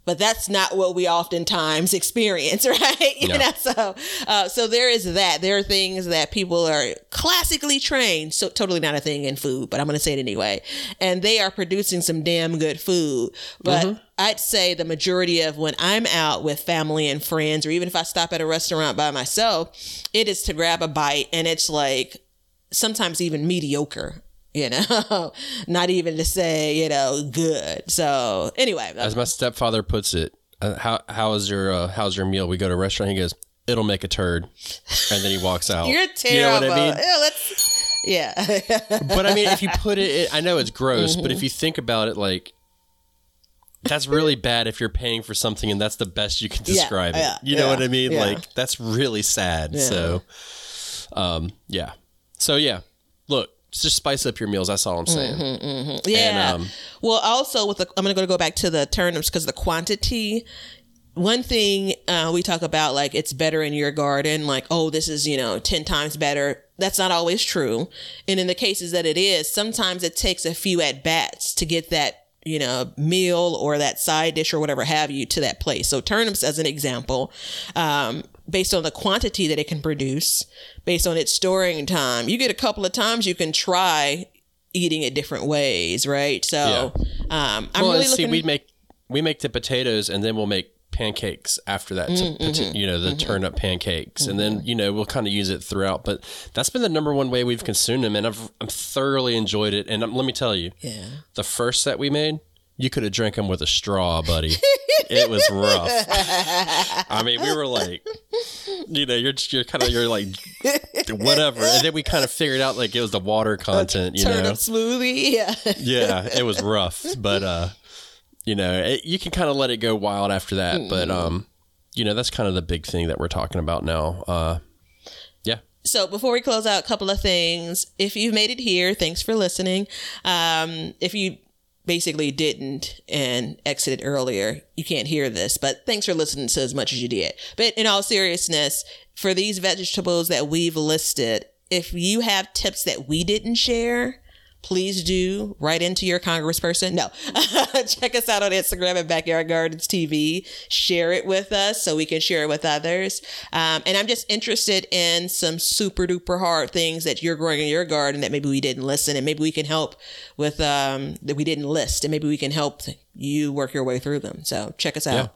But that's not what we oftentimes experience, right? You no. know, so uh, so there is that. There are things that people are classically trained, so totally not a thing in food, but I'm going to say it anyway. And they are producing some damn good food. But mm-hmm. I'd say the majority of when I'm out with family and friends, or even if I stop at a restaurant by myself, it is to grab a bite, and it's like sometimes even mediocre. You know, not even to say, you know, good. So anyway, as my stepfather puts it, uh, how how is your uh, how's your meal? We go to a restaurant. He goes, "It'll make a turd," and then he walks out. You're terrible. You know what I mean? Ew, that's, yeah. But I mean, if you put it, it I know it's gross, mm-hmm. but if you think about it, like, that's really bad if you're paying for something and that's the best you can describe yeah, it. Yeah, you know yeah, what I mean? Yeah. Like, that's really sad. Yeah. So, um, yeah. So yeah, look. Just spice up your meals. That's all I'm saying. Mm-hmm, mm-hmm. Yeah. And, um, well, also with the, I'm going to go back to the turnips because the quantity. One thing uh, we talk about, like, it's better in your garden. Like, oh, this is, you know, ten times better. That's not always true. And in the cases that it is, sometimes it takes a few at bats to get that, you know, meal or that side dish or whatever have you to that place. So turnips, as an example, um, based on the quantity that it can produce, based on its storing time, you get a couple of times you can try eating it different ways, right? So yeah. um, I'm well, really looking. See, we make we make the potatoes, and then we'll make pancakes after that. Mm, to, mm-hmm, you know, the mm-hmm. turnip pancakes, mm-hmm. and then, you know, we'll kind of use it throughout. But that's been the number one way we've consumed them, and I've I'm thoroughly enjoyed it. And I'm, let me tell you, yeah. the first set we made, you could have drank them with a straw, buddy. It was rough. I mean, we were like, you know, you're you're kind of, you're like, whatever. And then we kind of figured out, like, it was the water content, you Turn know. Smoothie, yeah. Yeah, it was rough. But, uh, you know, it, you can kind of let it go wild after that. Mm. But, um, you know, that's kind of the big thing that we're talking about now. Uh, yeah. So before we close out, a couple of things. If you've made it here, thanks for listening. Um, if you... basically didn't and exited earlier, you can't hear this, but thanks for listening to as much as you did. But in all seriousness, for these vegetables that we've listed, if you have tips that we didn't share, please do write into your congressperson. No, check us out on Instagram at Backyard Gardens T V. Share it with us so we can share it with others. Um, and I'm just interested in some super duper hard things that you're growing in your garden that maybe we didn't listen, and maybe we can help with um, that we didn't list, and maybe we can help you work your way through them. So check us out. Yeah.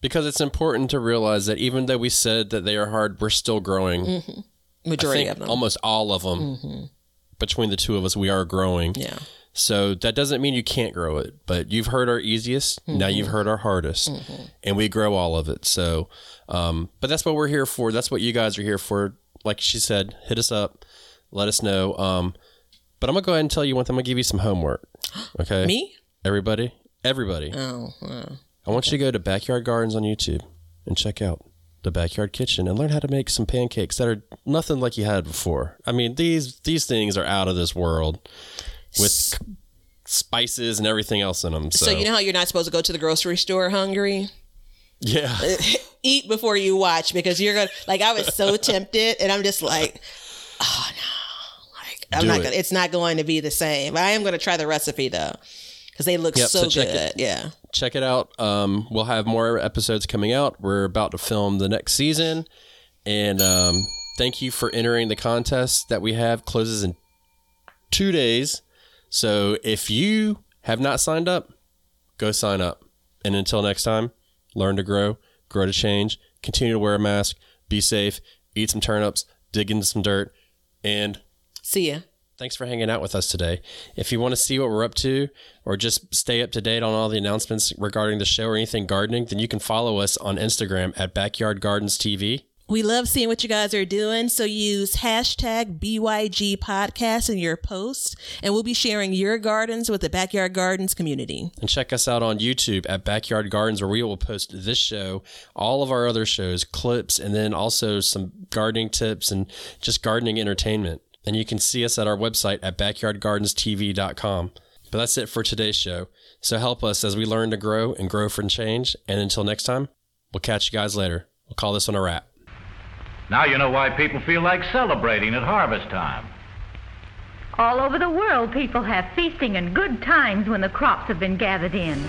Because it's important to realize that even though we said that they are hard, we're still growing. Mm-hmm. Majority of them. Almost all of them. Mm-hmm. Between the two of us, we are growing. Yeah. So that doesn't mean you can't grow it, but you've heard our easiest. Mm-hmm. Now you've heard our hardest, mm-hmm. and we grow all of it. So, um, but that's what we're here for. That's what you guys are here for. Like she said, hit us up, let us know. Um, but I'm gonna go ahead and tell you one thing. I'm gonna give you some homework. Okay. Me? Everybody. Everybody. Oh. Wow. I want okay. you to go to Backyard Gardens on YouTube and check out the Backyard Kitchen and learn how to make some pancakes that are nothing like you had before. I mean, these these things are out of this world with S- spices and everything else in them. So. so you know how you're not supposed to go to the grocery store hungry? Yeah. Eat before you watch, because you're going to, like, I was so tempted, and I'm just like, oh no, like I'm Do not. It. Gonna, it's not going to be the same. I am going to try the recipe though, because they look yep, so, so good. It. Yeah. Check it out. Um, we'll have more episodes coming out. We're about to film the next season. And um, thank you for entering the contest that we have. Closes in two days. So if you have not signed up, go sign up. And until next time, learn to grow, grow to change, continue to wear a mask, be safe, eat some turnips, dig into some dirt, and see ya. Thanks for hanging out with us today. If you want to see what we're up to, or just stay up to date on all the announcements regarding the show or anything gardening, then you can follow us on Instagram at Backyard Gardens T V. We love seeing what you guys are doing. So use hashtag B Y G podcast in your posts, and we'll be sharing your gardens with the Backyard Gardens community. And check us out on YouTube at Backyard Gardens, where we will post this show, all of our other shows, clips, and then also some gardening tips and just gardening entertainment. And you can see us at our website at Backyard Gardens T V dot com. But that's it for today's show. So help us as we learn to grow and grow from change. And until next time, we'll catch you guys later. We'll call this one a wrap. Now you know why people feel like celebrating at harvest time. All over the world, people have feasting and good times when the crops have been gathered in.